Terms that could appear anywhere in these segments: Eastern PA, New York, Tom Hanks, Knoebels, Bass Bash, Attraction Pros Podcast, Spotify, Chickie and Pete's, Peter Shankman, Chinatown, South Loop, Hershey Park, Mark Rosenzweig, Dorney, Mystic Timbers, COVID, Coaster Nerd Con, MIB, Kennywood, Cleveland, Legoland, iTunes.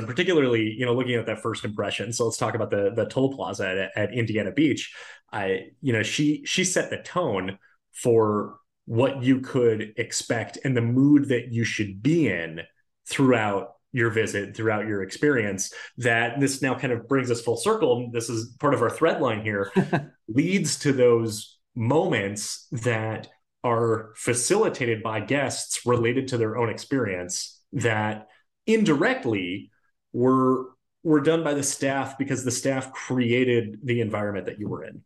and particularly, you know, looking at that first impression. So let's talk about the toll plaza at Indiana Beach. She set the tone for what you could expect and the mood that you should be in throughout your visit, throughout your experience. That this now kind of brings us full circle. This is part of our thread line here, leads to those moments that are facilitated by guests related to their own experience that indirectly were done by the staff, because the staff created the environment that you were in.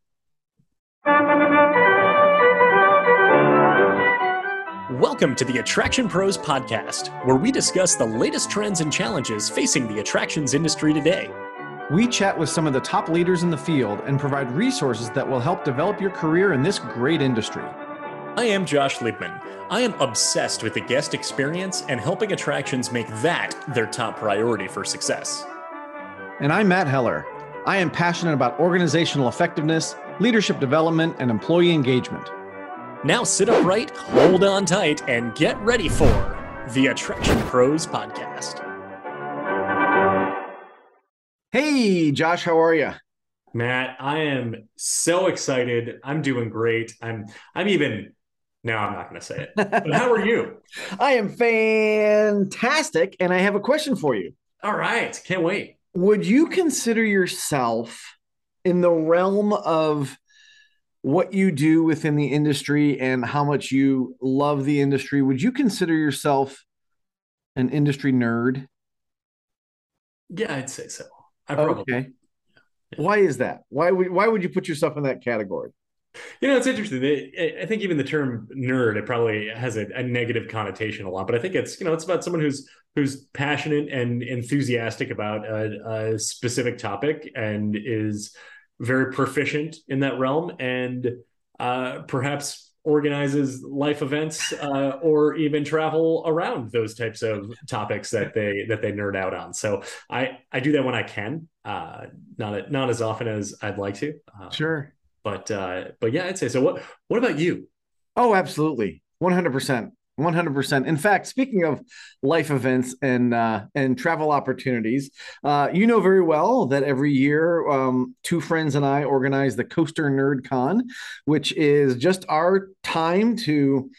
Welcome to the Attraction Pros Podcast, where we discuss the latest trends and challenges facing the attractions industry today. We chat with some of the top leaders in the field and provide resources that will help develop your career in this great industry. I am Josh Liebman. I am obsessed with the guest experience and helping attractions make that their top priority for success. And I'm Matt Heller. I am passionate about organizational effectiveness, leadership development, and employee engagement. Now sit upright, hold on tight, and get ready for the Attraction Pros Podcast. Hey, Josh, how are you? Matt, I am so excited. I'm doing great. I'm not going to say it. But how are you? I am fantastic, and I have a question for you. All right. Can't wait. Would you consider yourself in the realm of what you do within the industry and how much you love the industry? Would you consider yourself an industry nerd? Yeah, I'd say so. I probably. Okay. Yeah. Why is that? Why would you put yourself in that category? You know, it's interesting. I think even the term nerd, it probably has a negative connotation a lot, but I think it's, you know, it's about someone who's passionate and enthusiastic about a specific topic and is very proficient in that realm, and perhaps organizes life events or even travel around those types of topics that they nerd out on. So I do that when I can, not as often as I'd like to. Sure. But yeah, I'd say so. What about you? Oh, absolutely. 100%. 100%. In fact, speaking of life events and travel opportunities, you know very well that every year, two friends and I organize the Coaster Nerd Con, which is just our time to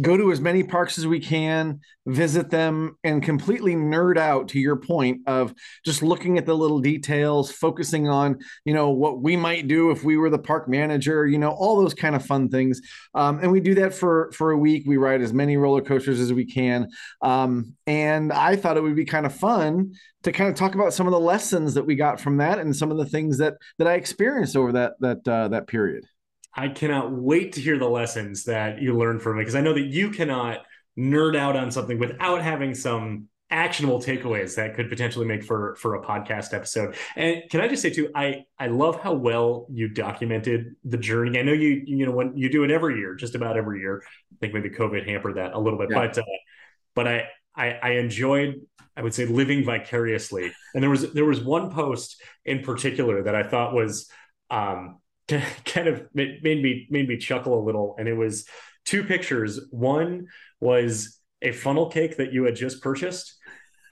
go to as many parks as we can, visit them, and completely nerd out, to your point, of just looking at the little details, focusing on, you know, what we might do if we were the park manager, you know, all those kind of fun things. And we do that for a week. We ride as many roller coasters as we can. And I thought it would be kind of fun to kind of talk about some of the lessons that we got from that and some of the things that I experienced over that period. I cannot wait to hear the lessons that you learned from it, because I know that you cannot nerd out on something without having some actionable takeaways that could potentially make for a podcast episode. And can I just say too, I love how well you documented the journey. I know you know when you do it every year, just about every year. I think maybe COVID hampered that a little bit, yeah. But I enjoyed, I would say, living vicariously. And there was one post in particular that I thought was kind of made me chuckle a little, and it was two pictures. One was a funnel cake that you had just purchased,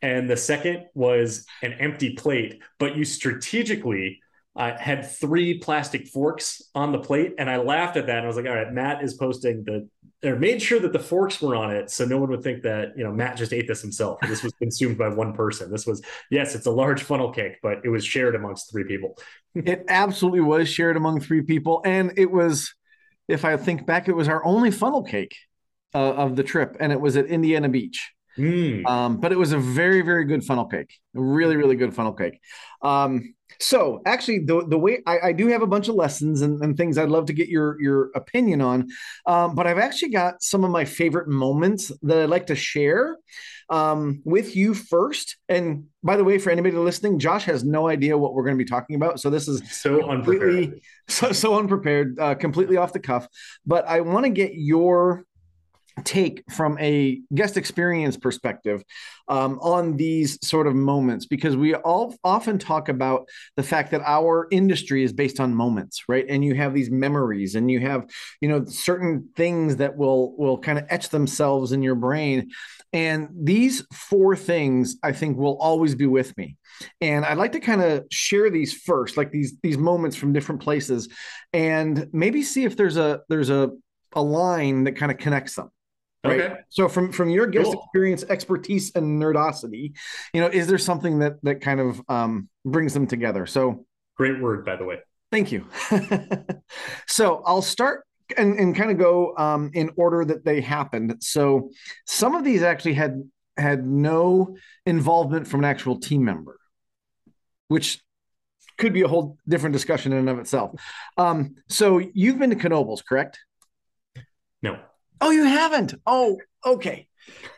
and the second was an empty plate, but you strategically had three plastic forks on the plate, and I laughed at that, and I was like, all right, Matt is posting or made sure that the forks were on it so no one would think that, you know, Matt just ate this himself. This was consumed by one person. This was, yes, it's a large funnel cake, but it was shared amongst three people. It absolutely was shared among three people. And it was, if I think back, it was our only funnel cake of the trip. And it was at Indiana Beach. Mm. But it was a very, very good funnel cake. A really, really good funnel cake. So actually, the way I do have a bunch of lessons and things I'd love to get your opinion on, but I've actually got some of my favorite moments that I'd like to share with you first. And by the way, for anybody listening, Josh has no idea what we're going to be talking about. So this is so unprepared, completely off the cuff. But I want to get your take from a guest experience perspective on these sort of moments, because we all often talk about the fact that our industry is based on moments, right? And you have these memories and you have, you know, certain things that will kind of etch themselves in your brain. And these four things I think will always be with me. And I'd like to kind of share these first, like these moments from different places, and maybe see if there's a line that kind of connects them. Right? Okay. So from your guest experience, expertise, and nerdosity, you know, is there something that kind of brings them together? So great word, by the way. Thank you. So I'll start and kind of go in order that they happened. So some of these actually had no involvement from an actual team member, which could be a whole different discussion in and of itself. So you've been to Knoebels, correct? No. Oh, you haven't? Oh, okay.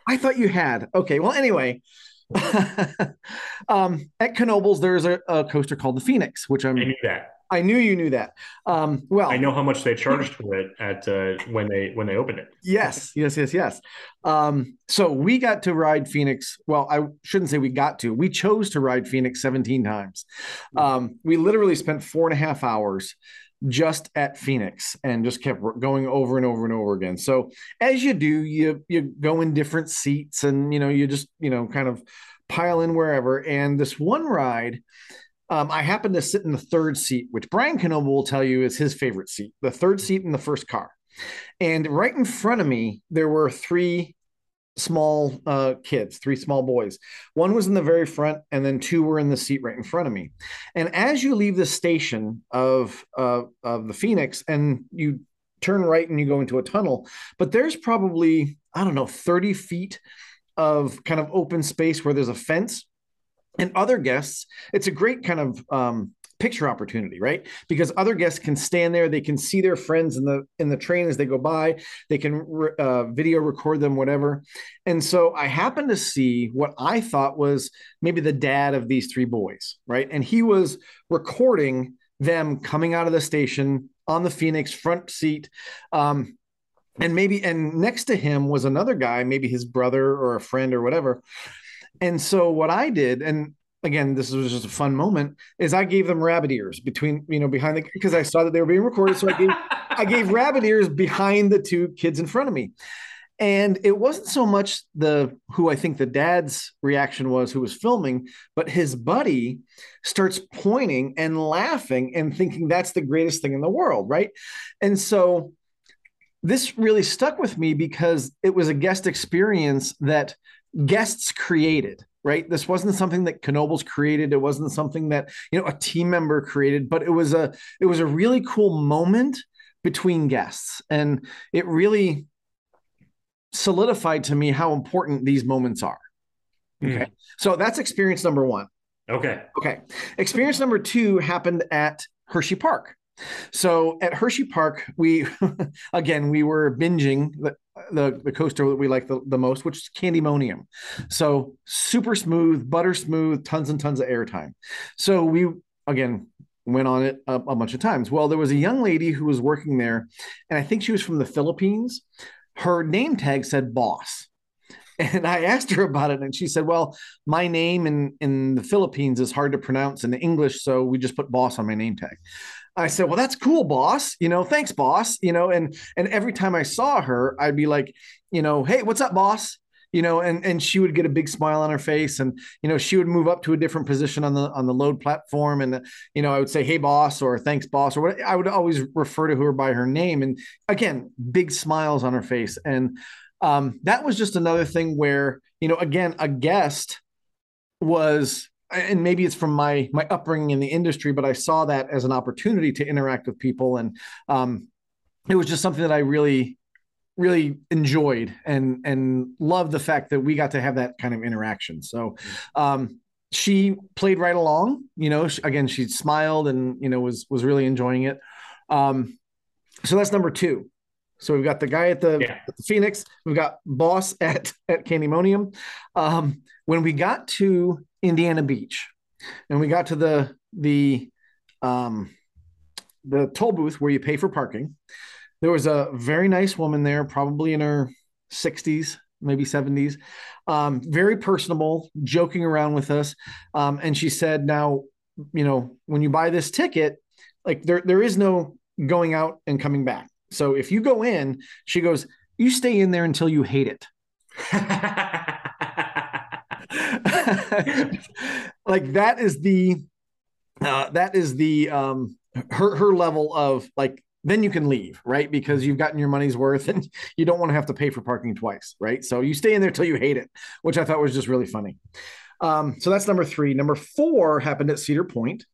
I thought you had. Okay. Well, anyway, at Knoebels, there's a coaster called the Phoenix, which I knew that. I knew you knew that. Well, I know how much they charged for it at when they opened it. Yes. So we got to ride Phoenix. Well, I shouldn't say we got to. We chose to ride Phoenix 17 times. We literally spent 4.5 hours just at Phoenix and just kept going over and over and over again. So as you do, you go in different seats and, you know, you just, you know, kind of pile in wherever. And this one ride, I happened to sit in the third seat, which Brian Kenoble will tell you is his favorite seat, the third seat in the first car. And right in front of me, there were three small boys. One was in the very front, and then two were in the seat right in front of me. And as you leave the station of the Phoenix and you turn right and you go into a tunnel, but there's probably, I don't know, 30 feet of kind of open space where there's a fence and other guests. It's a great kind of picture opportunity, right? Because other guests can stand there, they can see their friends in the train as they go by, they can video record them, whatever. And so I happened to see what I thought was maybe the dad of these three boys, right? And he was recording them coming out of the station on the Phoenix front seat. And next to him was another guy, maybe his brother or a friend or whatever. And so what I did, and again, this was just a fun moment, is I gave them rabbit ears behind because I saw that they were being recorded. So I gave rabbit ears behind the two kids in front of me. And it wasn't so much who I think the dad's reaction was, who was filming, but his buddy starts pointing and laughing and thinking that's the greatest thing in the world. Right. And so this really stuck with me because it was a guest experience that guests created. Right. This wasn't something that Knoebels created. It wasn't something that, you know, a team member created, but it was a really cool moment between guests. And it really solidified to me how important these moments are. Okay. Mm. So that's experience number one. Okay. Experience number two happened at Hershey Park. So at Hershey Park, we were binging the coaster that we like the most, which is Candymonium. So super smooth, butter smooth, tons and tons of airtime. So we, again, went on it a bunch of times. Well, there was a young lady who was working there, and I think she was from the Philippines. Her name tag said boss. And I asked her about it, and she said, well, my name in the Philippines is hard to pronounce in the English, so we just put boss on my name tag. I said, well, that's cool, boss, you know, thanks, boss, you know, and every time I saw her, I'd be like, you know, hey, what's up, boss? You know, and she would get a big smile on her face, and, you know, she would move up to a different position on the load platform. And, you know, I would say, hey, boss, or thanks, boss, or what. I would always refer to her by her name. And again, big smiles on her face. And that was just another thing where, you know, again, a guest was, and maybe it's from my upbringing in the industry, but I saw that as an opportunity to interact with people. And it was just something that I really, really enjoyed and loved the fact that we got to have that kind of interaction. So she played right along, you know, again, she smiled and, you know, was really enjoying it. So that's number two. So we've got the guy at the Phoenix. We've got boss at Candymonium. When we got to Indiana Beach, and we got to the toll booth where you pay for parking, there was a very nice woman there, probably in her 60s, maybe 70s. Very personable, joking around with us. And she said, now, you know, when you buy this ticket, like there is no going out and coming back. So if you go in, she goes, you stay in there until you hate it. Like that is the her level of like, then you can leave, right? Because you've gotten your money's worth and you don't want to have to pay for parking twice, right? So you stay in there till you hate it, which I thought was just really funny. So that's number three. Number four happened at Cedar Point.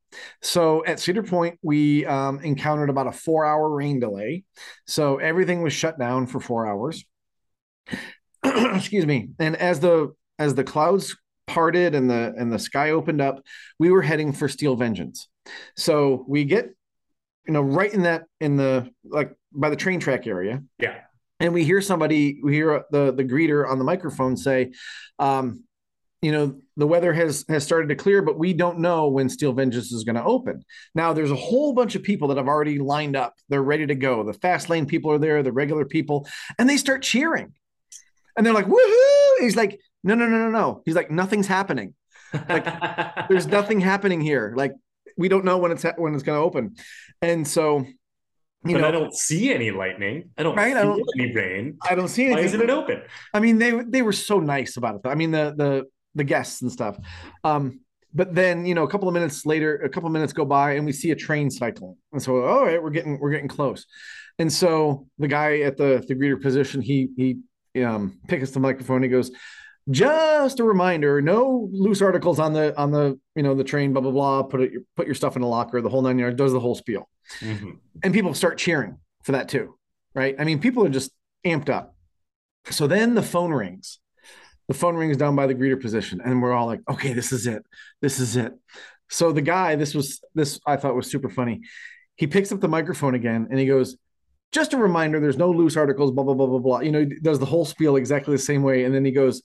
So at Cedar Point, we encountered about a 4-hour rain delay. So everything was shut down for 4 hours. Excuse me. And as the clouds parted and the sky opened up, we were heading for Steel Vengeance. So we get, you know, right in the by the train track area. Yeah. And we hear the greeter on the microphone say, you know, the weather has started to clear, but we don't know when Steel Vengeance is going to open. Now, there's a whole bunch of people that have already lined up. They're ready to go. The fast lane people are there, the regular people, and they start cheering. And they're like, woohoo! He's like, no, no, no, no, no. He's like, nothing's happening. Like, there's nothing happening here. Like, we don't know when it's going to open. And so... I don't see any lightning. I don't see any rain. I don't see anything. Why isn't it open? I mean, they were so nice about it. I mean, the guests and stuff. But then, you know, a couple of minutes go by and we see a train cycling. And so, all right, we're getting close. And so the guy at the greeter position, he picks up the microphone. He goes, just a reminder, no loose articles on the, you know, the train, blah, blah, blah, put your stuff in a locker, the whole 9 yards, does the whole spiel. Mm-hmm. And people start cheering for that too. Right. I mean, people are just amped up. So then the phone rings down by the greeter position. And we're all like, okay, this is it. So the guy, this I thought was super funny. He picks up the microphone again and he goes, just a reminder, there's no loose articles, blah, blah, blah, blah, blah. You know, he does the whole spiel exactly the same way. And then he goes,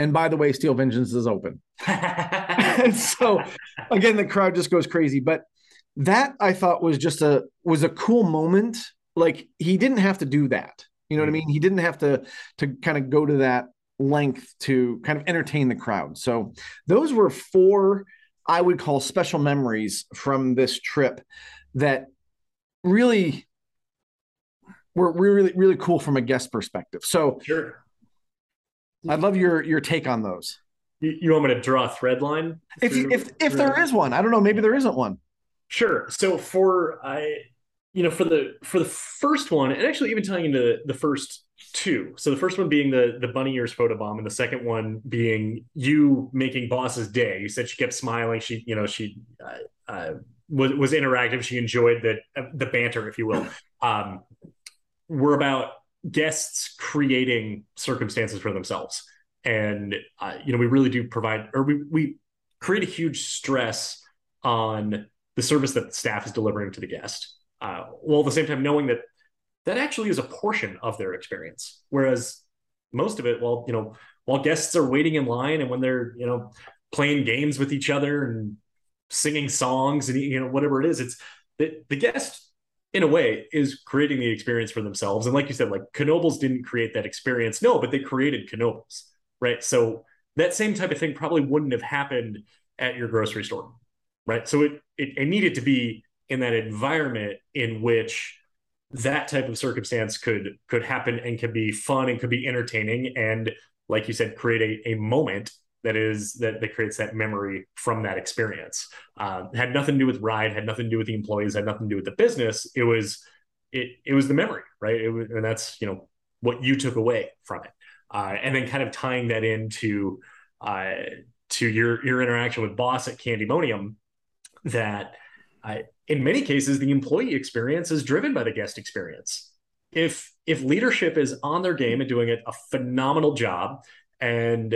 and by the way, Steel Vengeance is open. And so again, the crowd just goes crazy. But that I thought was just was a cool moment. Like, he didn't have to do that. You know what I mean? He didn't have to kind of go to that length to kind of entertain the crowd. So those were four, I would call, special memories from this trip that really were really, really cool from a guest perspective. So sure. I'd love your take on those. You want me to draw a thread line? If there is one. I don't know. Maybe there isn't one. Sure. So for the first one, and actually even tying into the first two. So the first one being the bunny ears photobomb, and the second one being you making Boss's day. You said she kept smiling. She was interactive. She enjoyed the banter, if you will. We're about guests creating circumstances for themselves, and we really do provide, or we create a huge stress on the service that the staff is delivering to the guest, while at the same time knowing that actually is a portion of their experience. Whereas most of it, while guests are waiting in line and when they're, you know, playing games with each other and singing songs and, you know, whatever it is, it's the guest in a way is creating the experience for themselves. And like you said, like, Knoebels didn't create that experience. No, but they created Knoebels, right? So that same type of thing probably wouldn't have happened at your grocery store. Right. So it needed to be in that environment in which that type of circumstance could happen and could be fun and could be entertaining. And like you said, create a moment that creates that memory from that experience. Had nothing to do with ride, had nothing to do with the employees, had nothing to do with the business. It was the memory, right? And that's, you know, what you took away from it. And then kind of tying that into to your interaction with Boss at Candymonium, that in many cases, the employee experience is driven by the guest experience. If leadership is on their game and doing a phenomenal job and,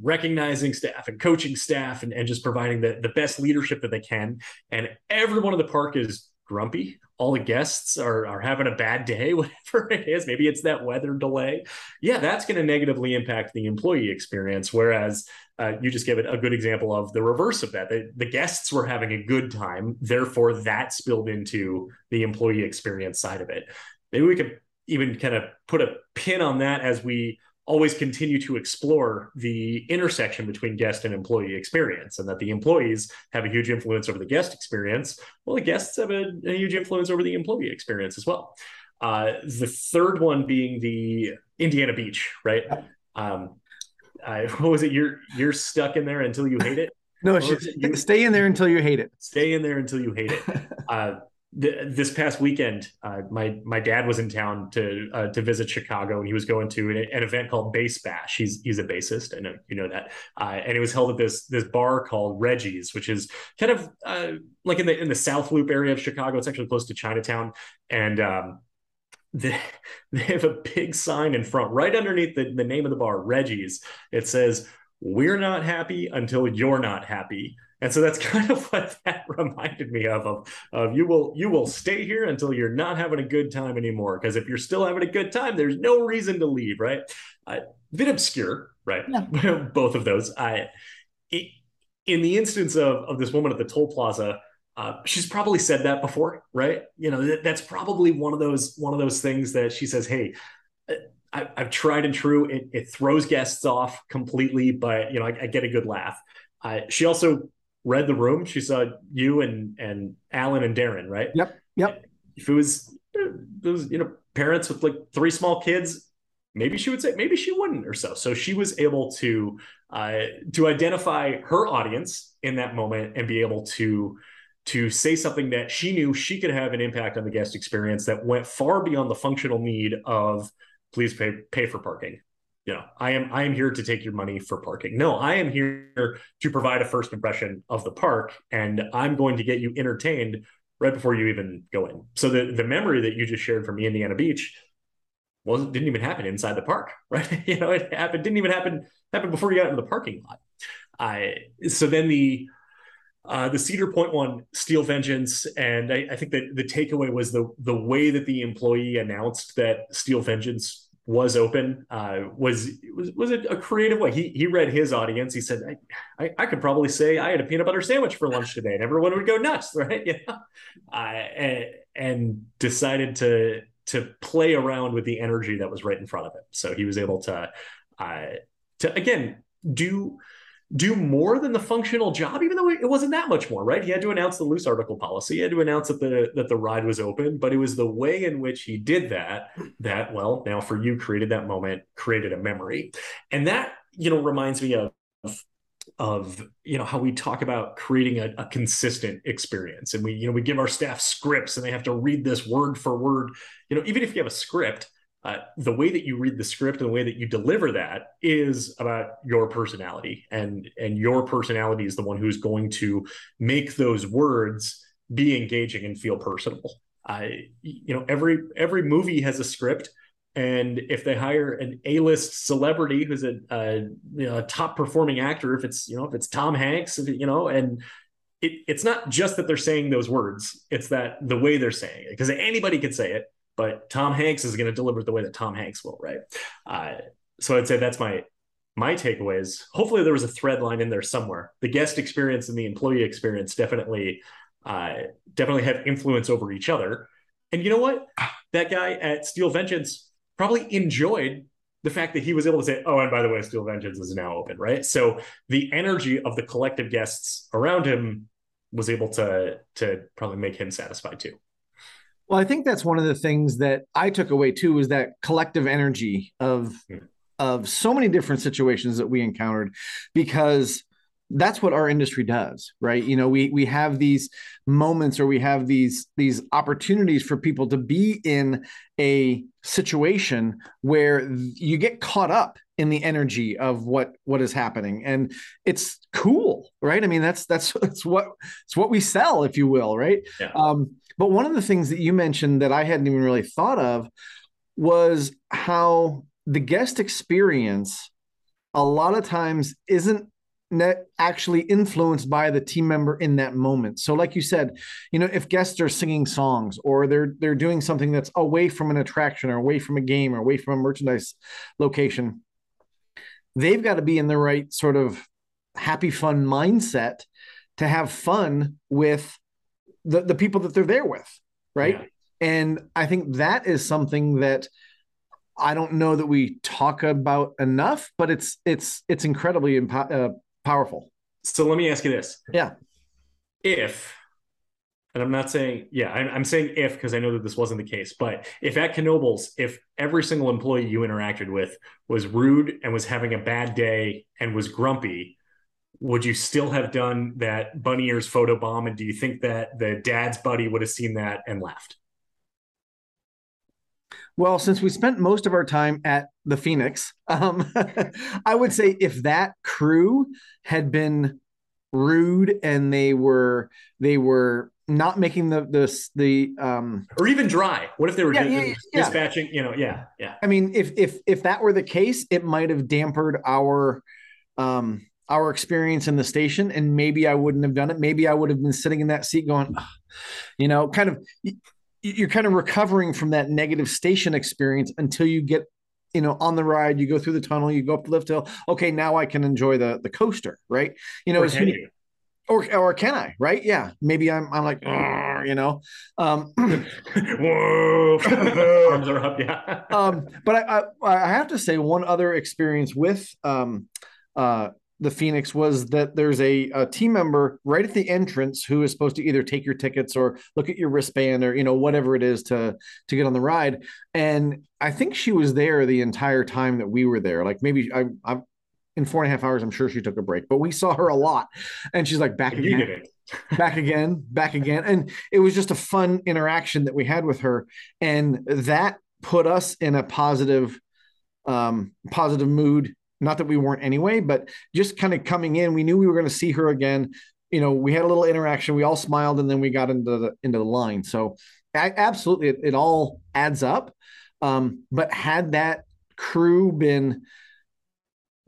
recognizing staff and coaching staff and just providing the best leadership that they can, and everyone in the park is grumpy, all the guests are having a bad day, whatever it is, maybe it's that weather delay. Yeah, that's going to negatively impact the employee experience. Whereas you just gave it a good example of the reverse of that. The guests were having a good time. Therefore, that spilled into the employee experience side of it. Maybe we could even kind of put a pin on that as we always continue to explore the intersection between guest and employee experience, and that the employees have a huge influence over the guest experience. Well, the guests have a huge influence over the employee experience as well. The third one being the Indiana Beach, right? What was it? You're stuck in there until you hate it. No, you stay in there until you hate it. Stay in there until you hate it. This past weekend, my dad was in town to visit Chicago, and he was going to an event called Bass Bash. He's a bassist, I know you know that. And it was held at this bar called Reggie's, which is kind of like in the South Loop area of Chicago. It's actually close to Chinatown, and they have a big sign in front, right underneath the name of the bar, Reggie's. It says, "We're not happy until you're not happy." And so that's kind of what that reminded me of you will stay here until you're not having a good time anymore. Because if you're still having a good time, there's no reason to leave, right? A bit obscure, right? Yeah. Both of those. In the instance of this woman at the toll plaza, she's probably said that before, right? You know, that's probably one of those things that she says, "Hey, I've tried and true. It throws guests off completely, but you know, I get a good laugh." She also read the room. She saw you and Alan and Darren, right? Yep. If it was parents with like three small kids, maybe she would say, maybe she wouldn't, or so. So she was able to identify her audience in that moment and be able to say something that she knew she could have an impact on the guest experience that went far beyond the functional need of please pay for parking. You know, I am here to take your money for parking. No, I am here to provide a first impression of the park, and I'm going to get you entertained right before you even go in. So the memory that you just shared from Indiana Beach didn't even happen inside the park, right? You know, it didn't even happen before you got into the parking lot. So then the Cedar Point one, Steel Vengeance, and I think that the takeaway was the way that the employee announced that Steel Vengeance was open, was it a creative way? He read his audience. He said, I could probably say I had a peanut butter sandwich for lunch today and everyone would go nuts, right? Yeah. And decided to play around with the energy that was right in front of him. So he was able to again, do more than the functional job, even though it wasn't that much more, right? He had to announce the loose article policy. He had to announce that the ride was open, but it was the way in which he did that, well, now for you, created that moment, created a memory. And that, you know, reminds me of you know, how we talk about creating a consistent experience. And we give our staff scripts and they have to read this word for word. You know, even if you have a script, the way that you read the script and the way that you deliver that is about your personality, and your personality is the one who's going to make those words be engaging and feel personal. Every movie has a script, and if they hire an A-list celebrity who's a top performing actor, if it's Tom Hanks, and it's not just that they're saying those words, it's that the way they're saying it, because anybody could say it. But Tom Hanks is going to deliver it the way that Tom Hanks will, right? So I'd say that's my takeaways. Hopefully there was a thread line in there somewhere. The guest experience and the employee experience definitely have influence over each other. And you know what? That guy at Steel Vengeance probably enjoyed the fact that he was able to say, "Oh, and by the way, Steel Vengeance is now open," right? So the energy of the collective guests around him was able to probably make him satisfied too. Well, I think that's one of the things that I took away too, was that collective energy of so many different situations that we encountered, because that's what our industry does, right? You know, we have these moments, or we have these opportunities for people to be in a situation where you get caught up in the energy of what is happening, and it's cool, right? I mean, that's what we sell, if you will, right? Yeah. But one of the things that you mentioned that I hadn't even really thought of was how the guest experience a lot of times isn't actually influenced by the team member in that moment. So like you said, you know, if guests are singing songs, or they're doing something that's away from an attraction, or away from a game, or away from a merchandise location, they've got to be in the right sort of happy, fun mindset to have fun with the people that they're there with, right? Yeah. And I think that is something that I don't know that we talk about enough, but it's incredibly powerful. So let me ask you this. Yeah. If, and I'm not saying, yeah, I'm saying if, because I know that this wasn't the case, but if at Knoebels, if every single employee you interacted with was rude and was having a bad day and was grumpy, would you still have done that bunny ears photo bomb? And do you think that the dad's buddy would have seen that and laughed? Well, since we spent most of our time at the Phoenix, I would say if that crew had been rude and they were not making the or even dry. What if they were dispatching? Yeah. You know, yeah. I mean, if that were the case, it might have dampened our experience in the station, and maybe I wouldn't have done it. Maybe I would have been sitting in that seat going, oh, you know, kind of, you're kind of recovering from that negative station experience until you get, you know, on the ride, you go through the tunnel, you go up the lift hill. Okay. Now I can enjoy the coaster, right? You know, or can I, right? Yeah. Maybe I'm like, you know, whoa, arms are up, yeah. But I have to say one other experience with, the Phoenix was that there's a team member right at the entrance who is supposed to either take your tickets or look at your wristband or, you know, whatever it is to get on the ride. And I think she was there the entire time that we were there. Like maybe I'm in 4.5 hours, I'm sure she took a break, but we saw her a lot. And she's like, back again, back again. And it was just a fun interaction that we had with her. And that put us in a positive mood. Not that we weren't anyway, but just kind of coming in, we knew we were going to see her again. You know, we had a little interaction. We all smiled, and then we got into the line. So absolutely, it all adds up. But had that crew been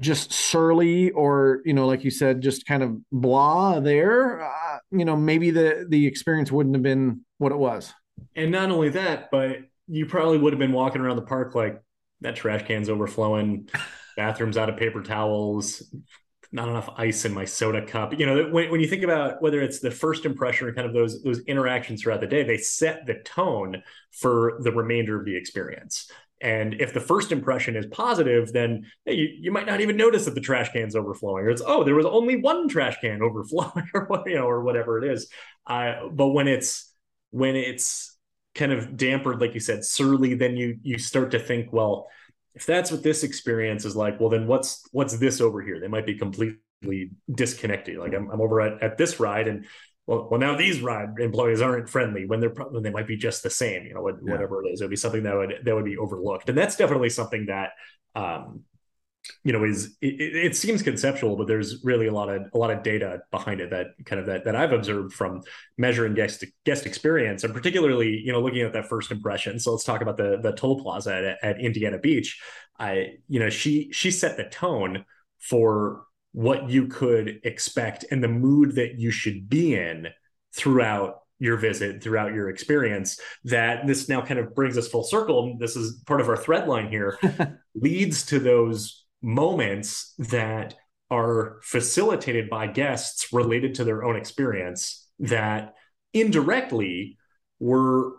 just surly or, you know, like you said, just kind of blah there, you know, maybe the experience wouldn't have been what it was. And not only that, but you probably would have been walking around the park like, that trash can's overflowing. Bathrooms out of paper towels, not enough ice in my soda cup. You know, when you think about whether it's the first impression or kind of those interactions throughout the day, they set the tone for the remainder of the experience. And if the first impression is positive, then hey, you might not even notice that the trash can's overflowing, or it's, oh, there was only one trash can overflowing, or, you know, or whatever it is. But when it's kind of dampered, like you said, surly, then you start to think, well, if that's what this experience is like, well, then what's this over here? They might be completely disconnected. Like I'm over at this ride, and well, now these ride employees aren't friendly when they might be just the same, you know, whatever it is. It would be something that would be overlooked. And that's definitely something that, you know, it seems conceptual, but there's really a lot of data behind it that I've observed from measuring guest experience, and particularly, you know, looking at that first impression. So let's talk about the toll plaza at Indiana Beach. You know, she set the tone for what you could expect and the mood that you should be in throughout your visit, throughout your experience. That this now kind of brings us full circle. This is part of our thread line here, leads to those moments that are facilitated by guests related to their own experience that indirectly were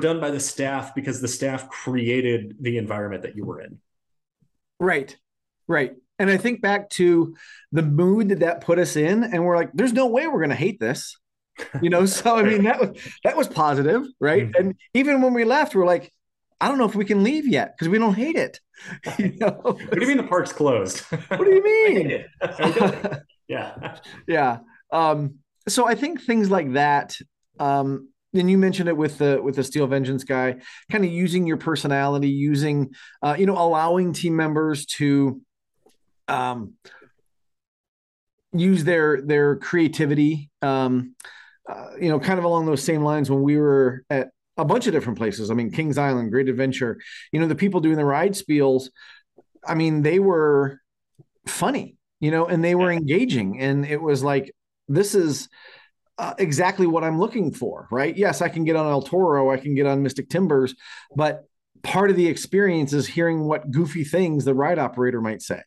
done by the staff, because the staff created the environment that you were in. Right. And I think back to the mood that put us in, and we're like, there's no way we're going to hate this, you know? So, I mean, that was positive. Right. Mm-hmm. And even when we left, we're like, I don't know if we can leave yet because we don't hate it. You know? What do you mean the park's closed? What do you mean? Yeah. So I think things like that, and you mentioned it with the Steel Vengeance guy, kind of using your personality, using, you know, allowing team members to use their creativity, you know, kind of along those same lines when we were at a bunch of different places. I mean, Kings Island, Great Adventure, you know, the people doing the ride spiels, I mean, they were funny, you know, and they were engaging, and it was like, this is exactly what I'm looking for, right? Yes, I can get on El Toro, I can get on Mystic Timbers, but part of the experience is hearing what goofy things the ride operator might say,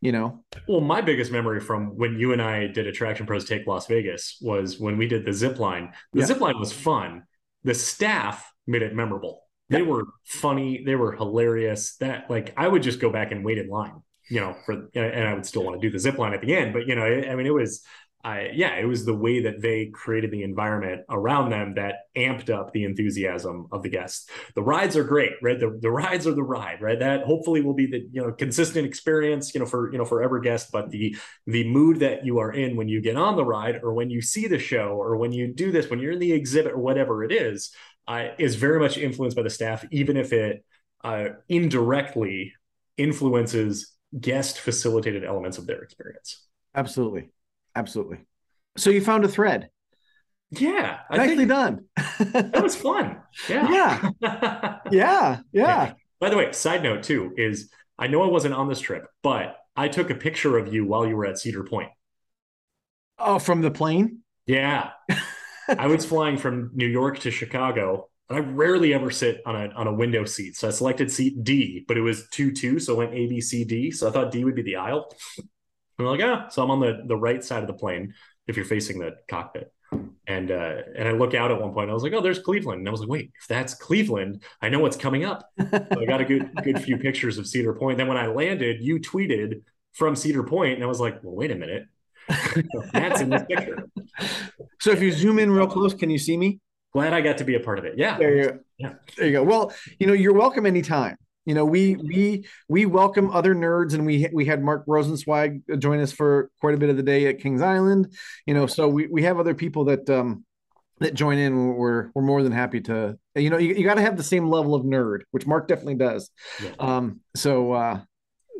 you know? Well, my biggest memory from when you and I did Attraction Pros Take Las Vegas was when we did the zip line. The zip line was fun. The staff made it memorable. Yeah. They were funny. They were hilarious. That, like, I would just go back and wait in line, you know, for, and I would still want to do the zip line at the end, but, you know, I mean, it was, yeah, it was the way that they created the environment around them that amped up the enthusiasm of the guests. The rides are great, right? The rides are the ride, right? That hopefully will be the, you know, consistent experience, you know, for every guest, but the mood that you are in when you get on the ride or when you see the show or when you do this, when you're in the exhibit or whatever it is very much influenced by the staff, even if it indirectly influences guest facilitated elements of their experience. Absolutely. Absolutely. So you found a thread. Yeah. Nicely done. That was fun. Yeah. Yeah. Yeah. Yeah. By the way, side note too, is I know I wasn't on this trip, but I took a picture of you while you were at Cedar Point. Oh, from the plane? Yeah. I was flying from New York to Chicago, and I rarely ever sit on a window seat. So I selected seat D, but it was 2-2. So it went A, B, C, D. So I thought D would be the aisle. I'm like, ah, so I'm on the right side of the plane if you're facing the cockpit. And I look out at one point, I was like, oh, there's Cleveland. And I was like, wait, if that's Cleveland, I know what's coming up. So I got a good few pictures of Cedar Point. Then when I landed, you tweeted from Cedar Point, and I was like, well, wait a minute. That's in this picture. So if you zoom in real close, can you see me? Glad I got to be a part of it. Yeah. There you go. Well, you know, you're welcome anytime. You know, we welcome other nerds, and we had Mark Rosenzweig join us for quite a bit of the day at Kings Island. You know, so we have other people that that join in. We're more than happy to. You know, you got to have the same level of nerd, which Mark definitely does. Yeah.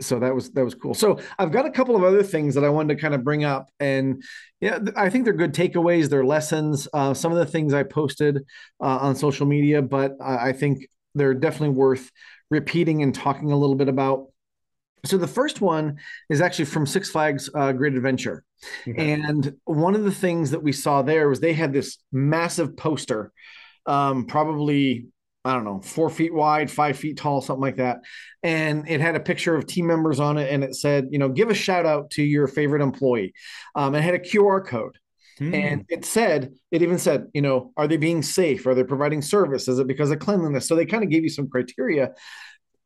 So that was cool. So I've got a couple of other things that I wanted to kind of bring up, and yeah, I think they're good takeaways. They're lessons. Some of the things I posted on social media, but I think they're definitely worth repeating and talking a little bit about. So the first one is actually from Six Flags Great Adventure. Okay. And one of the things that we saw there was they had this massive poster, probably, I don't know, 4 feet wide, 5 feet tall, something like that. And it had a picture of team members on it. And it said, you know, give a shout out to your favorite employee. It had a QR code. And it even said, you know, are they being safe? Are they providing service? Is it because of cleanliness? So they kind of gave you some criteria,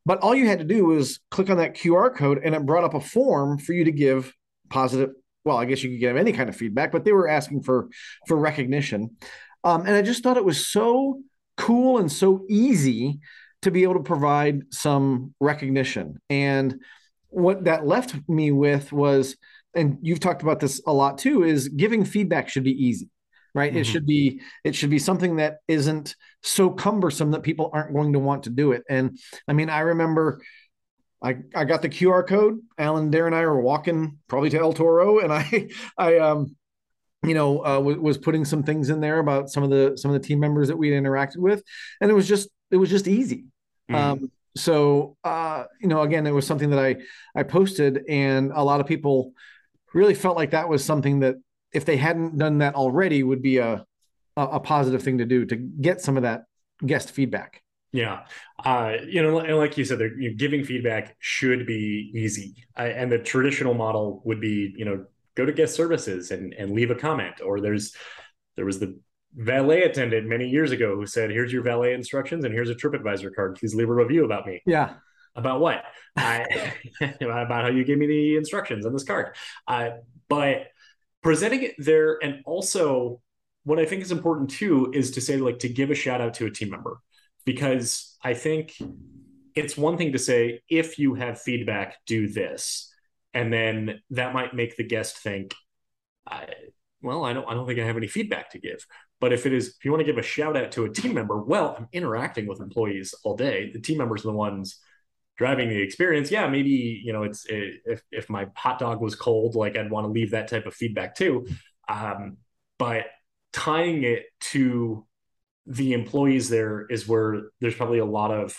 but all you had to do was click on that QR code, and it brought up a form for you to give positive. Well, I guess you could give any kind of feedback, but they were asking for recognition. And I just thought it was so cool and so easy to be able to provide some recognition. And what that left me with was, and you've talked about this a lot too, is giving feedback should be easy, right? Mm-hmm. It should be something that isn't so cumbersome that people aren't going to want to do it. And I mean, I remember I got the QR code. Alan, Darren, and I were walking probably to El Toro, and I was putting some things in there about some of the team members that we had interacted with, and it was just easy. Mm-hmm. So you know, again, it was something that I posted, and a lot of people really felt like that was something that if they hadn't done that already would be a positive thing to do to get some of that guest feedback. Yeah. You know, and like you said, you know, giving feedback should be easy. And the traditional model would be, you know, go to guest services and leave a comment, or there was the valet attendant many years ago who said, here's your valet instructions and here's a TripAdvisor card. Please leave a review about me. Yeah. About what? About how you gave me the instructions on this card. But presenting it there. And also what I think is important too, is to say, like, to give a shout out to a team member, because I think it's one thing to say, if you have feedback, do this. And then that might make the guest think, well, I don't think I have any feedback to give. But if you want to give a shout out to a team member, well, I'm interacting with employees all day. The team members are the ones driving the experience. Yeah, maybe, you know, if my hot dog was cold, like, I'd want to leave that type of feedback too. But tying it to the employees there is where there's probably a lot of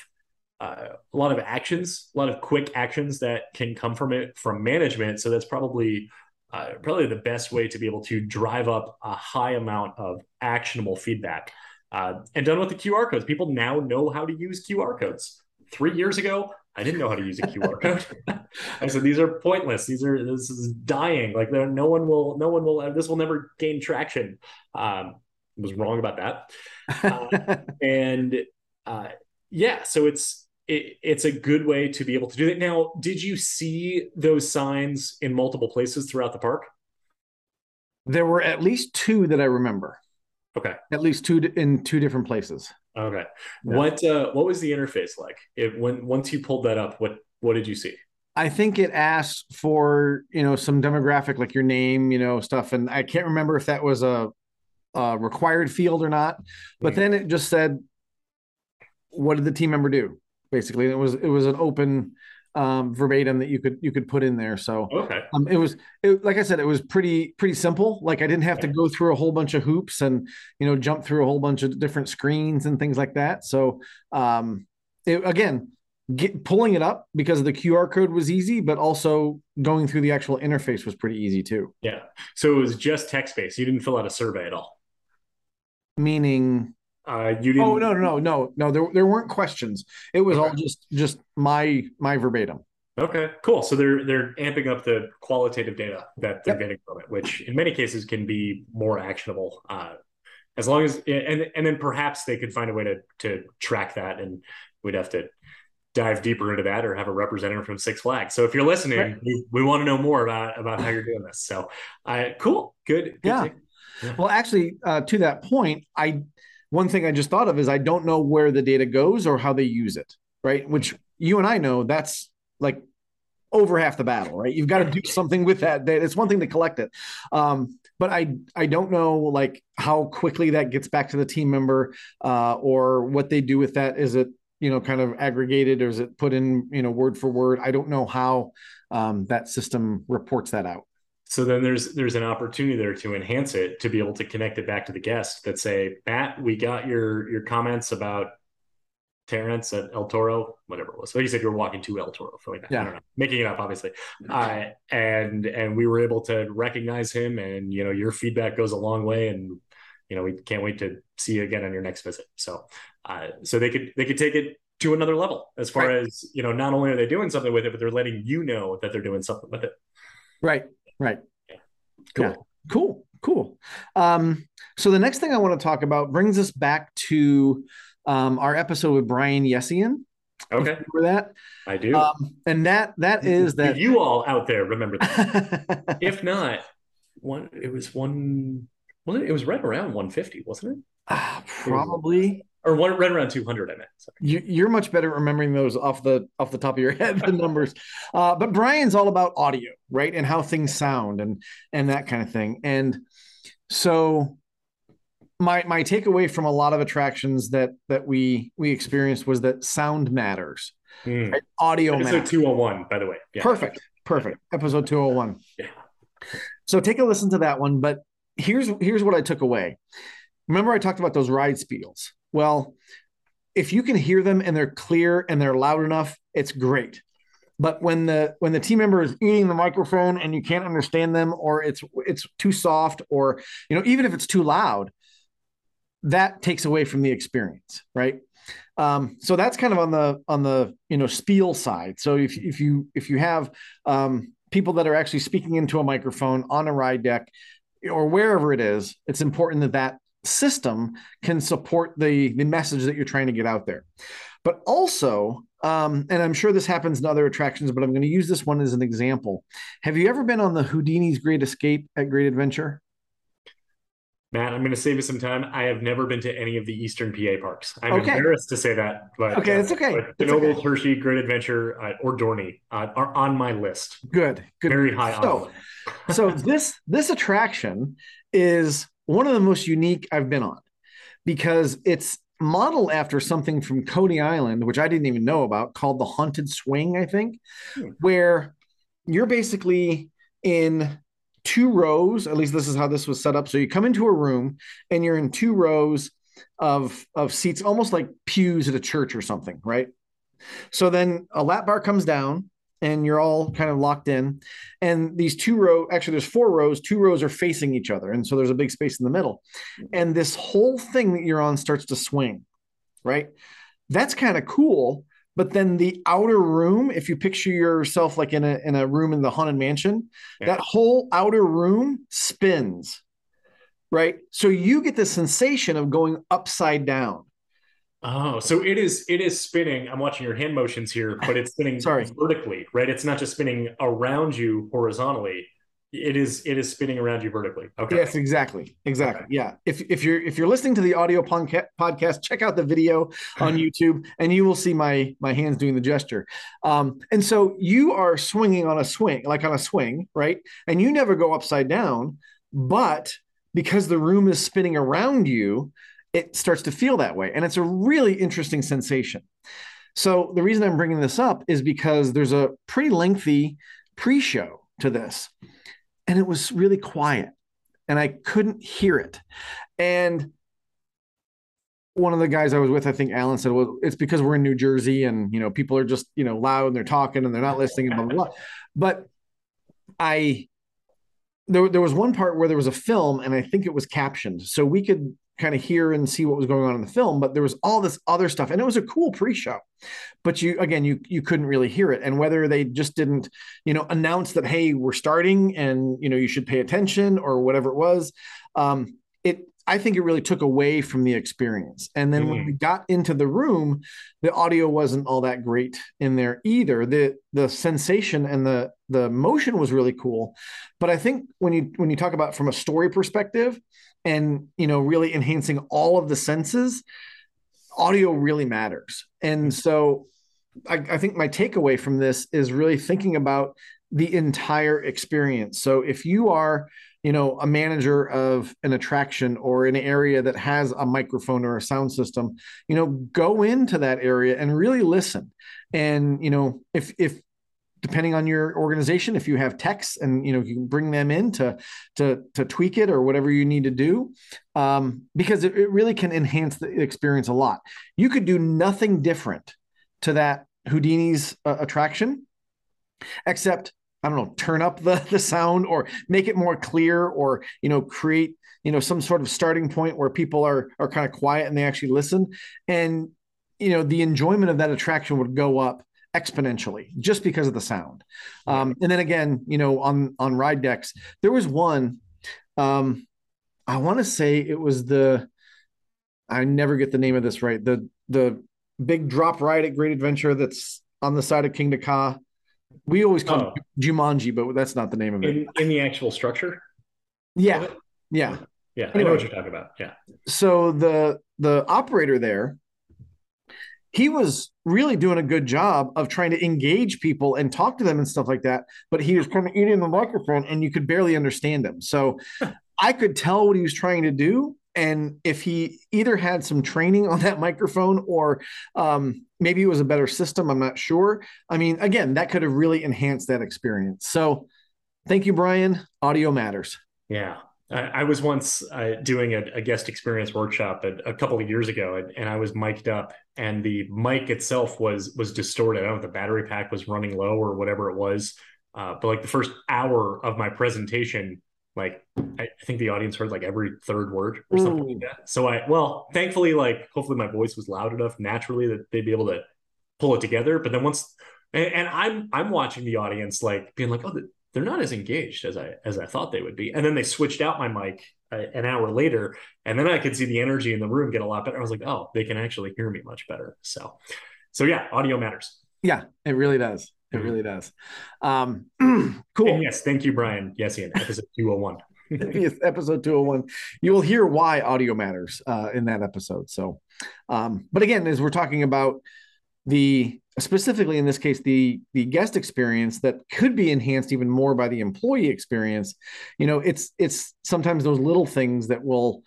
actions, a lot of quick actions that can come from it, from management. So that's probably the best way to be able to drive up a high amount of actionable feedback, and done with the QR codes. People now know how to use QR codes. 3 years ago, I didn't know how to use a QR code. I said, these are pointless. This is dying. Like, no one will ever, this will never gain traction. was wrong about that. Yeah, so it's a good way to be able to do that. Now, did you see those signs in multiple places throughout the park? There were at least two that I remember. Okay. At least two in two different places. Okay. Yeah. What was the interface like? Once you pulled that up, what did you see? I think it asked for, some demographic, like your name, stuff. And I can't remember if that was a required field or not, but then it just said, what did the team member do? Basically, it was an open verbatim that you could put in there. So okay. It was like I said, it was pretty simple. Like I didn't have to go through a whole bunch of hoops and jump through a whole bunch of different screens and things like that. So pulling it up because the QR code was easy, but also going through the actual interface was pretty easy too. Yeah. So it was just text based. You didn't fill out a survey at all. Meaning. You didn't... Oh, no. There weren't questions. It was all just my verbatim. Okay, cool. So they're amping up the qualitative data that they're getting from it, which in many cases can be more actionable. As long as, and then perhaps they could find a way to track that, and we'd have to dive deeper into that or have a representative from Six Flags. So if you're listening, we want to know more about how you're doing this. So cool, good. Yeah. Well, actually, to that point, one thing I just thought of is I don't know where the data goes or how they use it, right? Which you and I know that's like over half the battle, right? You've got to do something with that data. It's one thing to collect it. But I don't know like how quickly that gets back to the team member or what they do with that. Is it, kind of aggregated, or is it put in, word for word? I don't know how that system reports that out. So then there's an opportunity there to enhance it, to be able to connect it back to the guest that say, Matt, we got your comments about Terrence at El Toro, whatever it was. So you said you're walking to El Toro. Like that. Yeah. I don't know. Making it up, obviously. And we were able to recognize him, and, your feedback goes a long way, and, we can't wait to see you again on your next visit. So, so they could take it to another level as far as, not only are they doing something with it, but they're letting you know that they're doing something with it. Right. Cool. Yeah. Cool. So the next thing I want to talk about brings us back to our episode with Brian Yesian. Okay. Remember that? I do. And that is that. You all out there remember that? If not, it was right around 150, wasn't it? Probably. Or right around 200, I meant. Sorry. You're much better at remembering those off the top of your head, the numbers. But Brian's all about audio, right? And how things sound and that kind of thing. And so my takeaway from a lot of attractions that we experienced was that sound matters. Right? Audio matters. Episode 201, by the way. Yeah. Perfect. Episode 201. Yeah. So take a listen to that one. But here's what I took away. Remember I talked about those ride spiels. Well, if you can hear them and they're clear and they're loud enough, it's great. But when the team member is eating the microphone and you can't understand them, or it's too soft, or even if it's too loud, that takes away from the experience, right? So that's kind of on the spiel side. So if you have people that are actually speaking into a microphone on a ride deck or wherever it is, it's important that system can support the message that you're trying to get out there. But also, and I'm sure this happens in other attractions, but I'm going to use this one as an example. Have you ever been on the Houdini's Great Escape at Great Adventure? Matt, I'm going to save you some time. I have never been to any of the Eastern PA parks. I'm embarrassed to say that, but that's okay. Knoebels, Hershey, Great Adventure, or Dorney are on my list. Good. Very high on. So this attraction is one of the most unique I've been on, because it's modeled after something from Coney Island, which I didn't even know about, called the Haunted Swing, I think, where you're basically in two rows. At least this is how this was set up. So you come into a room and you're in two rows of seats, almost like pews at a church or something, right? So then a lap bar comes down and you're all kind of locked in. And these there's four rows, two rows are facing each other. And so there's a big space in the middle. And this whole thing that you're on starts to swing, right? That's kind of cool. But then the outer room, if you picture yourself like in a room in the Haunted Mansion, that whole outer room spins. right? So you get the sensation of going upside down. Oh, so it is spinning. I'm watching your hand motions here, but it's spinning vertically, right? It's not just spinning around you horizontally. It is spinning around you vertically. Okay. Yes, exactly. Okay. Yeah. If you're listening to the audio podcast, check out the video on YouTube, and you will see my hands doing the gesture. And so you are swinging on a swing, right? And you never go upside down, but because the room is spinning around you, it starts to feel that way, and it's a really interesting sensation. So the reason I'm bringing this up is because there's a pretty lengthy pre-show to this. And it was really quiet, and I couldn't hear it. And one of the guys I was with, I think Alan, said, well, it's because we're in New Jersey and, you know, people are just, you know, loud and they're talking and they're not listening and blah, blah, blah. But there was one part where there was a film, and I think it was captioned, so we could kind of hear and see what was going on in the film, but there was all this other stuff, and it was a cool pre-show, but you couldn't really hear it. And whether they just didn't, you know, announce that, hey, we're starting and, you know, you should pay attention or whatever it was, I think it really took away from the experience. And then when we got into the room, the audio wasn't all that great in there either. The sensation and the motion was really cool. But I think when you talk about from a story perspective and, you know, really enhancing all of the senses, audio really matters. And so I think my takeaway from this is really thinking about the entire experience. So if you are, you know, a manager of an attraction or an area that has a microphone or a sound system, you know, go into that area and really listen. And, you know, if depending on your organization, if you have techs and, you know, you can bring them in to tweak it or whatever you need to do, because it really can enhance the experience a lot. You could do nothing different to that Houdini's attraction, except, I don't know, turn up the sound or make it more clear, or, you know, create, you know, some sort of starting point where people are kind of quiet and they actually listen. And, you know, the enjoyment of that attraction would go up exponentially just because of the sound. And then again, you know, on ride decks, there was one, I want to say it was I never get the name of this right, the big drop ride at Great Adventure that's on the side of King to Ka. We always call it Jumanji, but that's not the name of it. In the actual structure? Yeah. Yeah. Yeah. Anyway, I know what you're talking about. Yeah. So the operator there, he was really doing a good job of trying to engage people and talk to them and stuff like that, but he was kind of eating the microphone and you could barely understand him. So I could tell what he was trying to do. And if he either had some training on that microphone or maybe it was a better system, I'm not sure. I mean, again, that could have really enhanced that experience. So thank you, Brian. Audio matters. Yeah. I was once doing a guest experience workshop a couple of years ago, and I was mic'd up, and the mic itself was distorted. I don't know if the battery pack was running low or whatever it was. But like the first hour of my presentation, like I think the audience heard like every third word or something like that. So thankfully, like hopefully my voice was loud enough naturally that they'd be able to pull it together. But then once, and I'm watching the audience, like being like, oh, they're not as engaged as I thought they would be. And then they switched out my mic an hour later, and then I could see the energy in the room get a lot better. I was like, oh, they can actually hear me much better. So yeah, audio matters. Yeah, it really does. It really does. Cool. And yes. Thank you, Brian Yesian, episode 201. Yes, episode 201. You will hear why audio matters in that episode. So, but again, as we're talking about specifically in this case, the guest experience that could be enhanced even more by the employee experience, you know, it's sometimes those little things that will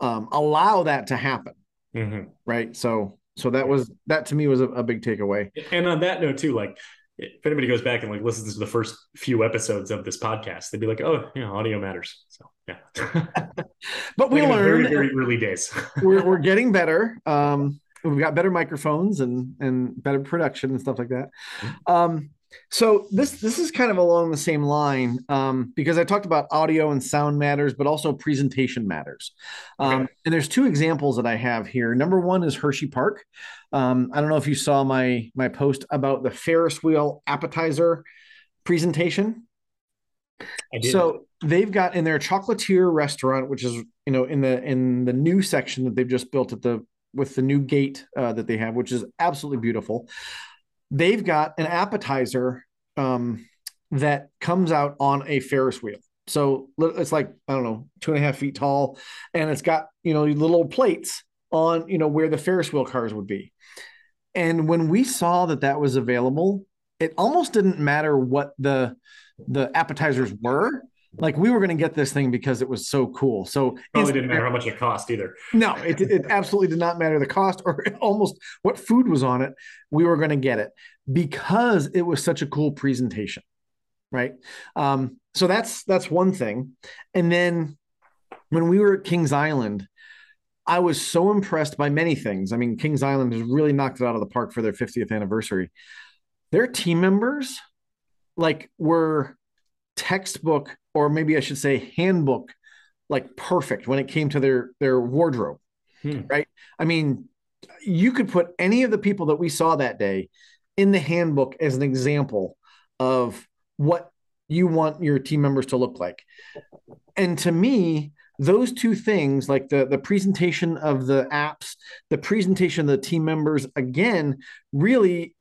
allow that to happen. Mm-hmm. Right. So that to me was a big takeaway. And on that note too, like if anybody goes back and like listens to the first few episodes of this podcast, they'd be like, oh, you know, audio matters. So yeah. But we learned very, very early days. We're getting better. We've got better microphones and better production and stuff like that. So this is kind of along the same line, because I talked about audio and sound matters, but also presentation matters. Okay. And there's two examples that I have here. Number one is Hershey Park. I don't know if you saw my post about the Ferris wheel appetizer presentation. So they've got in their Chocolatier restaurant, which is, you know, in the new section that they've just built at the, with the new gate that they have, which is absolutely beautiful. They've got an appetizer that comes out on a Ferris wheel. So it's like, I don't know, 2.5 feet tall. And it's got, you know, little plates on, you know, where the Ferris wheel cars would be. And when we saw that that was available, it almost didn't matter what the appetizers were. Like, we were going to get this thing because it was so cool. So it didn't matter how much it cost either. No, it absolutely did not matter the cost or almost what food was on it. We were going to get it because it was such a cool presentation. Right. So that's one thing. And then when we were at Kings Island, I was so impressed by many things. I mean, Kings Island has really knocked it out of the park for their 50th anniversary. Their team members, like, were textbook, or maybe I should say handbook, like, perfect when it came to their wardrobe, right? I mean, you could put any of the people that we saw that day in the handbook as an example of what you want your team members to look like. And to me, those two things, like the presentation of the apps, the presentation of the team members, again, really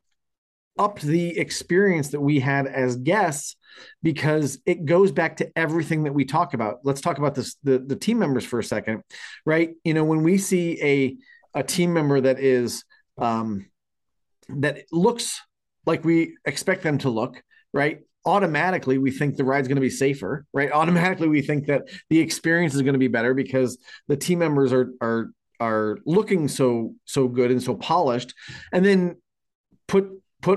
upped the experience that we had as guests, because it goes back to everything that we talk about. Let's talk about this, the team members for a second, right? You know, when we see a team member that is, that looks like we expect them to look, right? Automatically, we think the ride's going to be safer, right? Automatically, we think that the experience is going to be better because the team members are looking so good and so polished. And then put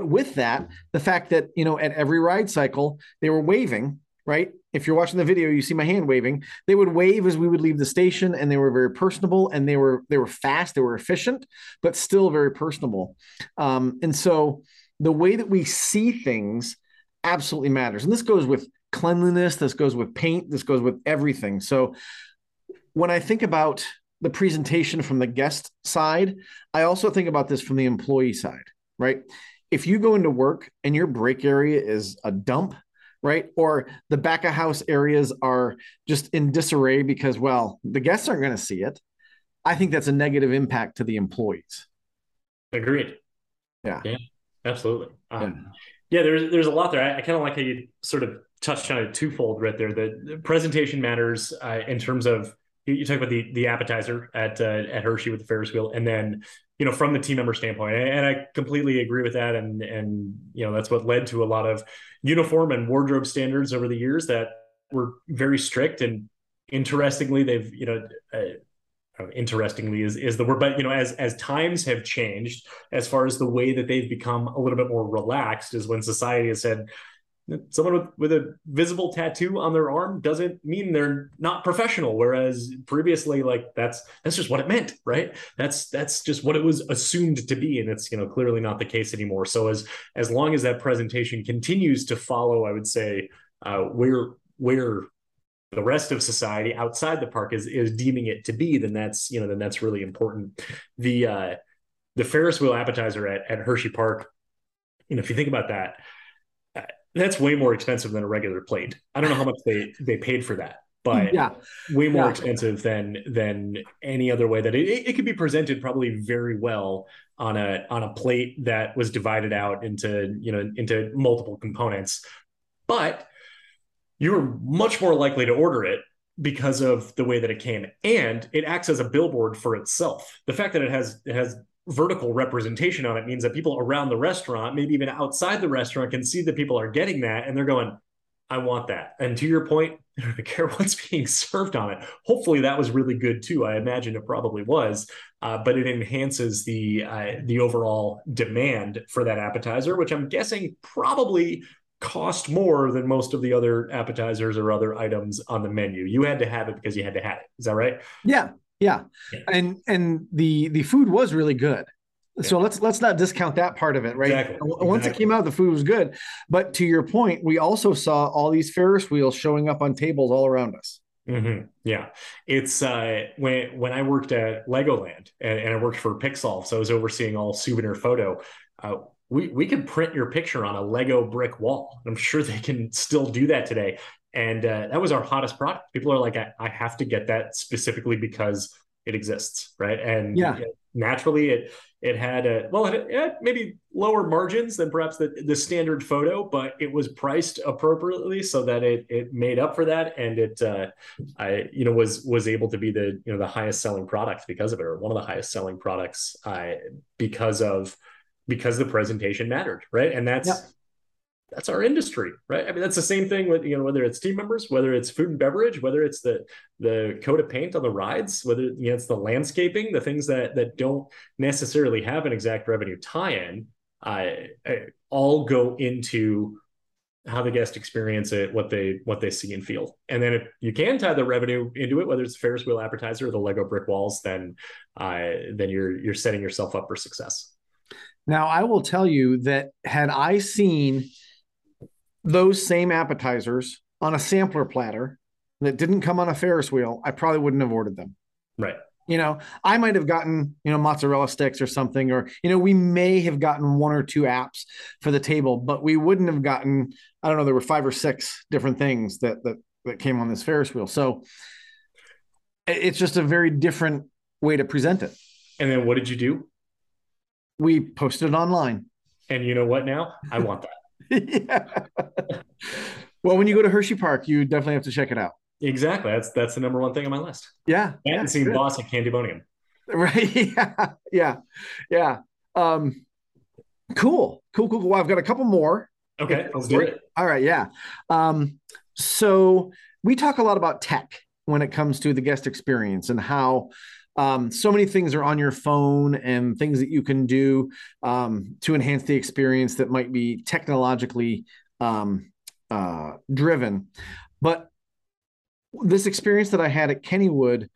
with that the fact that, you know, at every ride cycle they were waving, right? If you're watching the video, you see my hand waving. They would wave as we would leave the station, and they were very personable, and they were fast, they were efficient, but still very personable. And so the way that we see things absolutely matters. And this goes with cleanliness, this goes with paint, this goes with everything. So when I think about the presentation from the guest side, I also think about this from the employee side, right? If you go into work and your break area is a dump, right? Or the back of house areas are just in disarray because, well, the guests aren't going to see it. I think that's a negative impact to the employees. Agreed. Yeah, absolutely. Yeah, there's a lot there. I kind of like how you sort of touched on it twofold right there. The presentation matters in terms of, you talk about the appetizer at Hershey with the Ferris wheel, and then, you know, from the team member standpoint, and I completely agree with that. And you know, that's what led to a lot of uniform and wardrobe standards over the years that were very strict. And interestingly, they've, you know, interestingly is the word, but, you know, as times have changed, as far as the way that they've become a little bit more relaxed, is when society has said someone with a visible tattoo on their arm doesn't mean they're not professional. Whereas previously, like, that's just what it meant, right? That's just what it was assumed to be. And it's, you know, clearly not the case anymore. So as long as that presentation continues to follow, I would say, where the rest of society outside the park is deeming it to be, then that's really important. The Ferris wheel appetizer at Hershey Park, you know, if you think about that, that's way more expensive than a regular plate. I don't know how much they paid for that, but way more expensive than any other way that it could be presented, probably very well on a plate that was divided out into multiple components. But you were much more likely to order it because of the way that it came, and it acts as a billboard for itself. The fact that it has vertical representation on it means that people around the restaurant, maybe even outside the restaurant, can see that people are getting that, and they're going, I want that. And to your point, I don't care what's being served on it. Hopefully that was really good too. I imagine it probably was, but it enhances the overall demand for that appetizer, which I'm guessing probably cost more than most of the other appetizers or other items on the menu. You had to have it because you had to have it. Is that right? Yeah. And the food was really good. Yeah. So let's not discount that part of it, right? Exactly. Once it came out, the food was good. But to your point, we also saw all these Ferris wheels showing up on tables all around us. Mm-hmm. Yeah. It's when I worked at Legoland and I worked for Pixolve, so I was overseeing all souvenir photo. We can print your picture on a Lego brick wall. I'm sure they can still do that today. And that was our hottest product. People are like, I have to get that specifically because it exists, right? And yeah. Naturally, it had a it had maybe lower margins than perhaps the standard photo, but it was priced appropriately so that it made up for that, and it was able to be the highest selling product because of it, or one of the highest selling products because the presentation mattered, right? And that's our industry, right? I mean, that's the same thing with, whether it's team members, whether it's food and beverage, whether it's the coat of paint on the rides, whether it's the landscaping, the things that don't necessarily have an exact revenue tie-in, all go into how the guest experience it, what they see and feel. And then if you can tie the revenue into it, whether it's the Ferris wheel appetizer or the Lego brick walls, then you're setting yourself up for success. Now, I will tell you that had I seen those same appetizers on a sampler platter that didn't come on a Ferris wheel, I probably wouldn't have ordered them. Right. I might have gotten, mozzarella sticks or something, or, we may have gotten one or two apps for the table, but we wouldn't have gotten, I don't know, there were 5 or 6 different things that came on this Ferris wheel. So it's just a very different way to present it. And then what did you do? We posted it online. And you know what now? I want that. Yeah. Well, when you go to Hershey Park, you definitely have to check it out. Exactly. That's the number one thing on my list. Yeah. I haven't seen Boss at Candymonium. Right. Yeah. Yeah. Yeah. Cool. Well, I've got a couple more. Okay. Let's do it. All right. Yeah. So we talk a lot about tech when it comes to the guest experience and how so many things are on your phone and things that you can do to enhance the experience that might be technologically driven. But this experience that I had at Kennywood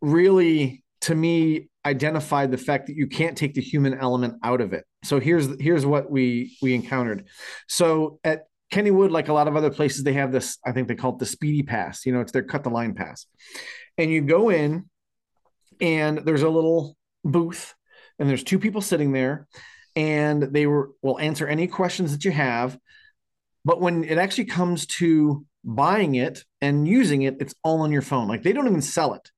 really, to me, identified the fact that you can't take the human element out of it. So here's what we encountered. So at Kennywood, like a lot of other places, they have this, I think they call it the Speedy Pass. It's their cut the line pass. And you go in, and there's a little booth, and there's 2 people sitting there, and will answer any questions that you have. But when it actually comes to buying it and using it, it's all on your phone. Like, they don't even sell it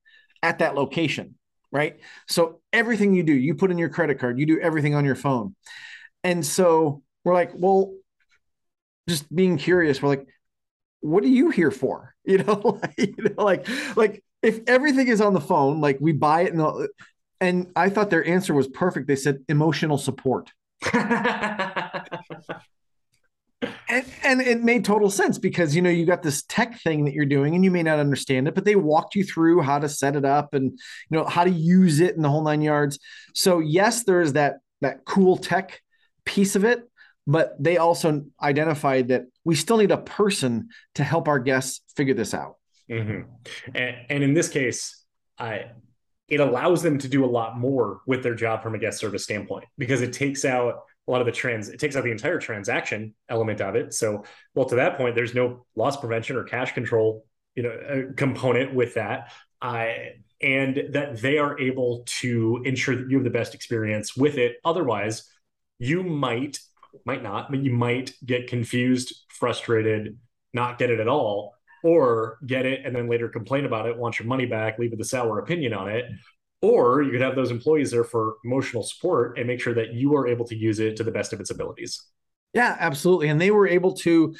at that location, right? So everything you do, you put in your credit card, you do everything on your phone. And so we're like, well, just being curious, we're like, what are you here for? If everything is on the phone, like, we buy it. And I thought their answer was perfect. They said emotional support. and it made total sense because, you got this tech thing that you're doing and you may not understand it, but they walked you through how to set it up and, how to use it and the whole 9 yards. So yes, there is that cool tech piece of it, but they also identified that we still need a person to help our guests figure this out. Mm-hmm. And in this case, it allows them to do a lot more with their job from a guest service standpoint, because it takes out a lot of it takes out the entire transaction element of it. So, well, to that point, there's no loss prevention or cash control, component with that. And that they are able to ensure that you have the best experience with it. Otherwise, you might not, but you might get confused, frustrated, not get it at all, or get it and then later complain about it, want your money back, leave with a sour opinion on it. Or you could have those employees there for emotional support and make sure that you are able to use it to the best of its abilities. Yeah, absolutely. And they were able to,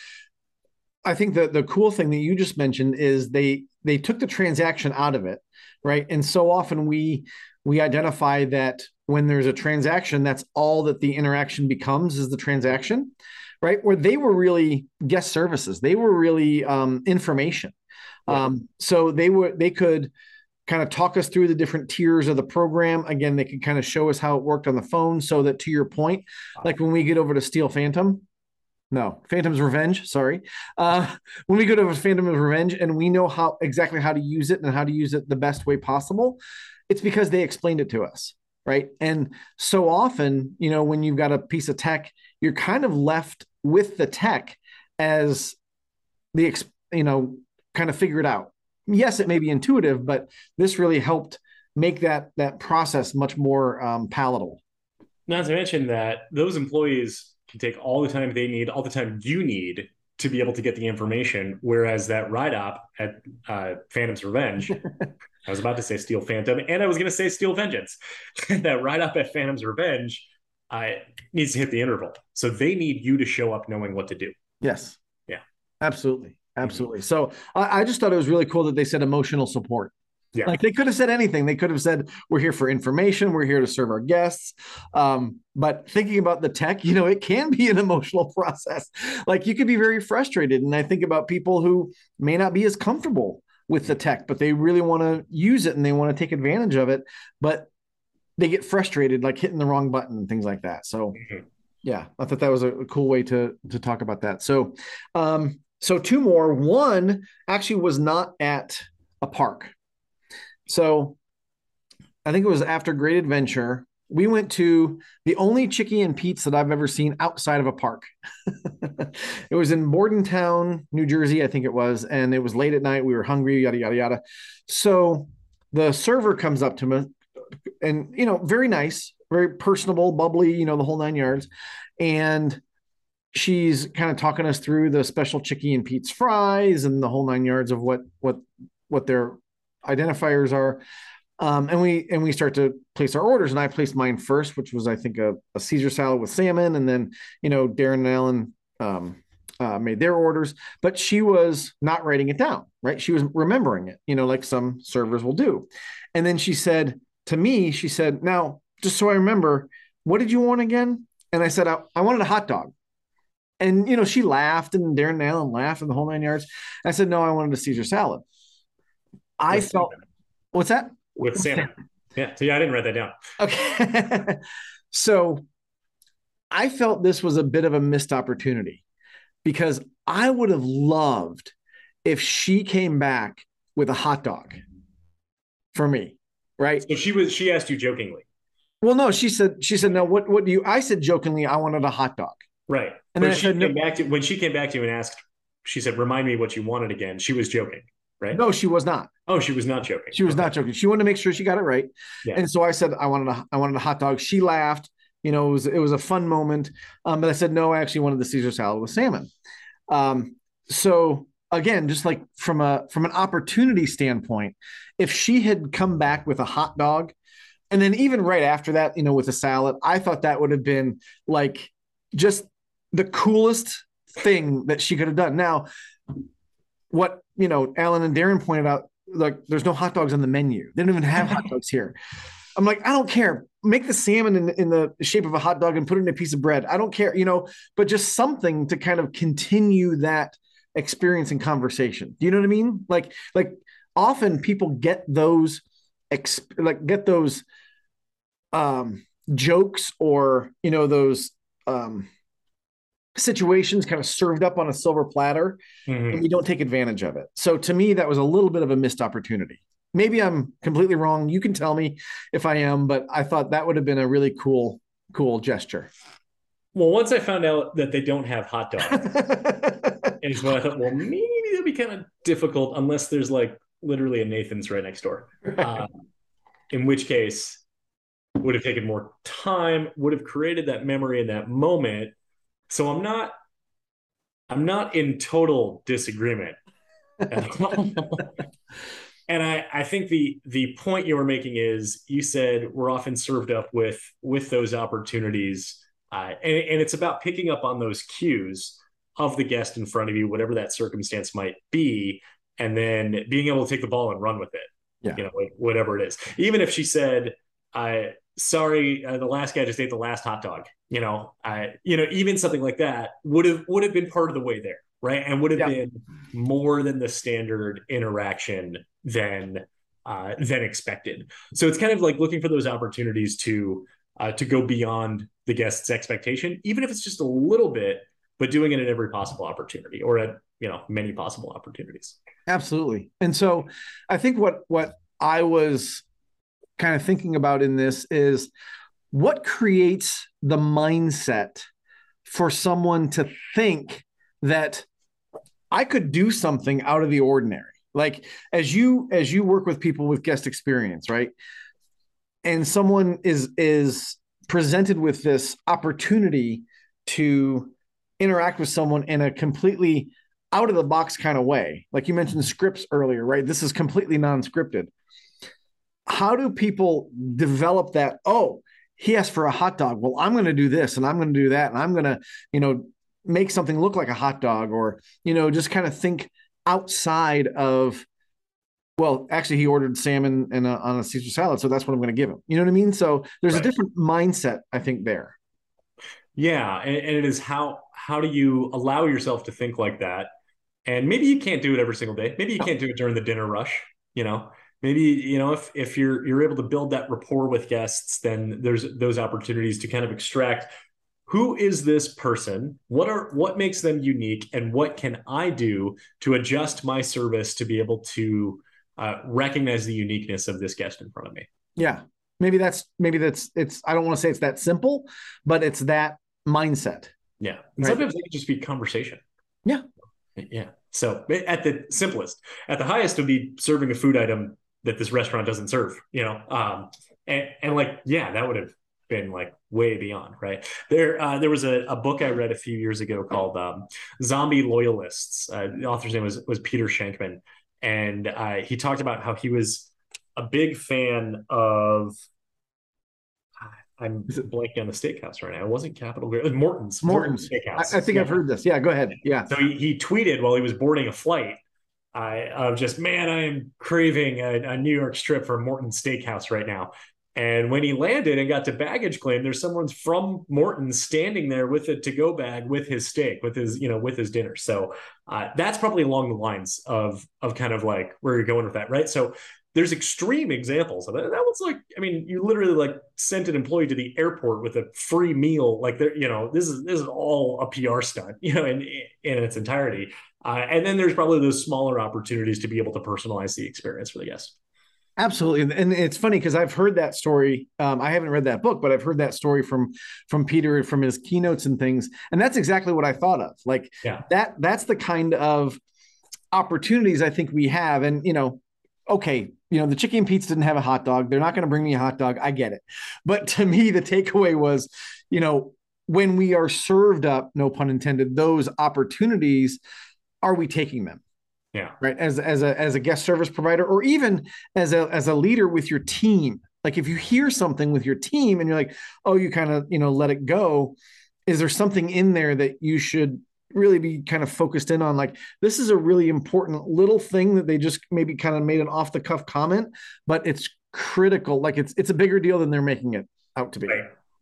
I think that the cool thing that you just mentioned is they took the transaction out of it, right? And so often we identify that when there's a transaction, that's all that the interaction becomes, is the transaction. Right. Where they were really guest services. They were really information. Yeah. So they could kind of talk us through the different tiers of the program. Again, they could kind of show us how it worked on the phone, so that, to your point, like when we get over to Phantom's Revenge. Sorry. When we go to Phantom's Revenge and we know exactly how to use it and how to use it the best way possible, it's because they explained it to us. Right. And so often, when you've got a piece of tech, you're kind of left with the tech as the, kind of figure it out. Yes, it may be intuitive, but this really helped make that process much more palatable. Not to mention that those employees can take all the time they need, all the time you need to be able to get the information. Whereas that ride op at Phantom's Revenge, I was about to say Steel Phantom, and I was going to say Steel Vengeance. That ride op at Phantom's Revenge needs to hit the interval. So they need you to show up knowing what to do. Yes. Yeah. Absolutely. Absolutely. So I just thought it was really cool that they said emotional support. Yeah. Like they could have said anything. They could have said, we're here for information. We're here to serve our guests. But thinking about the tech, you know, it can be an emotional process. Like you could be very frustrated. And I think about people who may not be as comfortable with the tech, but they really want to use it and they want to take advantage of it, but they get frustrated, like hitting the wrong button and things like that. So yeah, I thought that was a cool way to talk about that. So, so two more. One actually was not at a park. So I think it was after Great Adventure, we went to the only Chickie and Pete's that I've ever seen outside of a park. It was in Bordentown, New Jersey, I think it was. And it was late at night. We were hungry, yada, yada, yada. So the server comes up to me and, you know, very nice, very personable, bubbly, you know, the whole nine yards. And she's kind of talking us through the special Chickie and Pete's fries and the whole nine yards of what they're identifiers are. And we start to place our orders, and I placed mine first, which was, I think, a Caesar salad with salmon. And then, you know, Darren and Alan made their orders, but she was not writing it down, right? She was remembering it, you know, like some servers will do. And then she said to me, she said, now, just so I remember, what did you want again? And I said, I wanted a hot dog. And, you know, she laughed, and Darren and Alan laughed, and the whole nine yards. I said, no, I wanted a Caesar salad. I felt, what's that? With salmon. Yeah. So yeah, I didn't write that down. Okay. So I felt this was a bit of a missed opportunity, because I would have loved if she came back with a hot dog for me. Right. So she asked you jokingly. Well, no, she said, no, what do you, I said jokingly, I wanted a hot dog. Right. And then when she came back to you and asked, she said, remind me what you wanted again. She was joking. Right? No, she was not. Oh, she was not joking. She was not joking. She wanted to make sure she got it right. Yeah. And so I said, I wanted a hot dog. She laughed. You know, it was a fun moment. But I said, no, I actually wanted the Caesar salad with salmon. So again, just like from an opportunity standpoint, if she had come back with a hot dog, and then even right after that, you know, with a salad, I thought that would have been like just the coolest thing that she could have done. Now, what, you know, Alan and Darren pointed out, like, there's no hot dogs on the menu. They don't even have hot dogs here. I'm like, I don't care. Make the salmon in the shape of a hot dog and put it in a piece of bread. I don't care, you know, but just something to kind of continue that experience and conversation. Do you know what I mean? Like often people get those, jokes or, you know, those, situations kind of served up on a silver platter, and we don't take advantage of it. So to me, that was a little bit of a missed opportunity. Maybe I'm completely wrong. You can tell me if I am, but I thought that would have been a really cool gesture. Well, once I found out that they don't have hot dogs, is when I thought, well, maybe that'll be kind of difficult unless there's like literally a Nathan's right next door. In which case, would have taken more time, would have created that memory in that moment. So I'm not in total disagreement. And I think the point you were making is, you said we're often served up with those opportunities. And it's about picking up on those cues of the guest in front of you, whatever that circumstance might be, and then being able to take the ball and run with it. Yeah. You know, whatever it is. Even if she said, sorry, the last guy just ate the last hot dog. You know, even something like that would have been part of the way there, right? And would have been more than the standard interaction than expected. So it's kind of like looking for those opportunities to go beyond the guest's expectation, even if it's just a little bit, but doing it at every possible opportunity, or at, you know, many possible opportunities. Absolutely. And so I think what I was kind of thinking about in this is, what creates the mindset for someone to think that I could do something out of the ordinary? Like, as you work with people with guest experience, right? And someone is presented with this opportunity to interact with someone in a completely out of the box kind of way. Like you mentioned scripts earlier, right? This is completely non-scripted. How do people develop that? Oh, he asked for a hot dog. Well, I'm going to do this and I'm going to do that. And I'm going to, you know, make something look like a hot dog, or, you know, just kind of think outside of, well, actually he ordered salmon and on a Caesar salad. So that's what I'm going to give him. You know what I mean? So there's a different mindset, I think, there. Yeah. And it is how do you allow yourself to think like that? And maybe you can't do it every single day. Maybe you can't do it during the dinner rush, you know. Maybe, you know, if you're able to build that rapport with guests, then there's those opportunities to kind of extract who is this person, what makes them unique, and what can I do to adjust my service to be able to recognize the uniqueness of this guest in front of me. Yeah, maybe that's I don't want to say it's that simple, but it's that mindset. Yeah, and sometimes it can just be conversation. Yeah, yeah. So at the simplest, at the highest, would be serving a food item that this restaurant doesn't serve, you know? And like, yeah, that would have been like way beyond, right? There was a book I read a few years ago called Zombie Loyalists. The author's name was Peter Shankman. And he talked about how he was a big fan of, I'm blanking on the steakhouse right now. It wasn't Capital Grille. It was Morton's. Morton's Steakhouse. I think I've heard this. Yeah, go ahead. Yeah. So he tweeted while he was boarding a flight of just, man, I am craving a New York strip for Morton's Steakhouse right now. And when he landed and got to baggage claim, there's someone from Morton's standing there with a to-go bag with his steak, with his dinner. So that's probably along the lines of kind of like where you're going with that, right? So there's extreme examples of it. That was like, I mean, you literally like sent an employee to the airport with a free meal. Like, you know, this is all a PR stunt, you know, in its entirety. And then there's probably those smaller opportunities to be able to personalize the experience for the guest. Absolutely. And it's funny because I've heard that story. I haven't read that book, but I've heard that story from Peter, from his keynotes and things. And that's exactly what I thought of. Like that's the kind of opportunities I think we have. And, you know, okay, you know, the Chickie and Pete's didn't have a hot dog. They're not going to bring me a hot dog. I get it. But to me, the takeaway was, you know, when we are served up, no pun intended, those opportunities, are we taking them? Yeah. Right. As a guest service provider, or even as a leader with your team. Like if you hear something with your team and you're like, oh, you kind of, you know, let it go. Is there something in there that you should really be kind of focused in on? Like, this is a really important little thing that they just maybe kind of made an off the cuff comment, but it's critical. Like it's a bigger deal than they're making it out to be.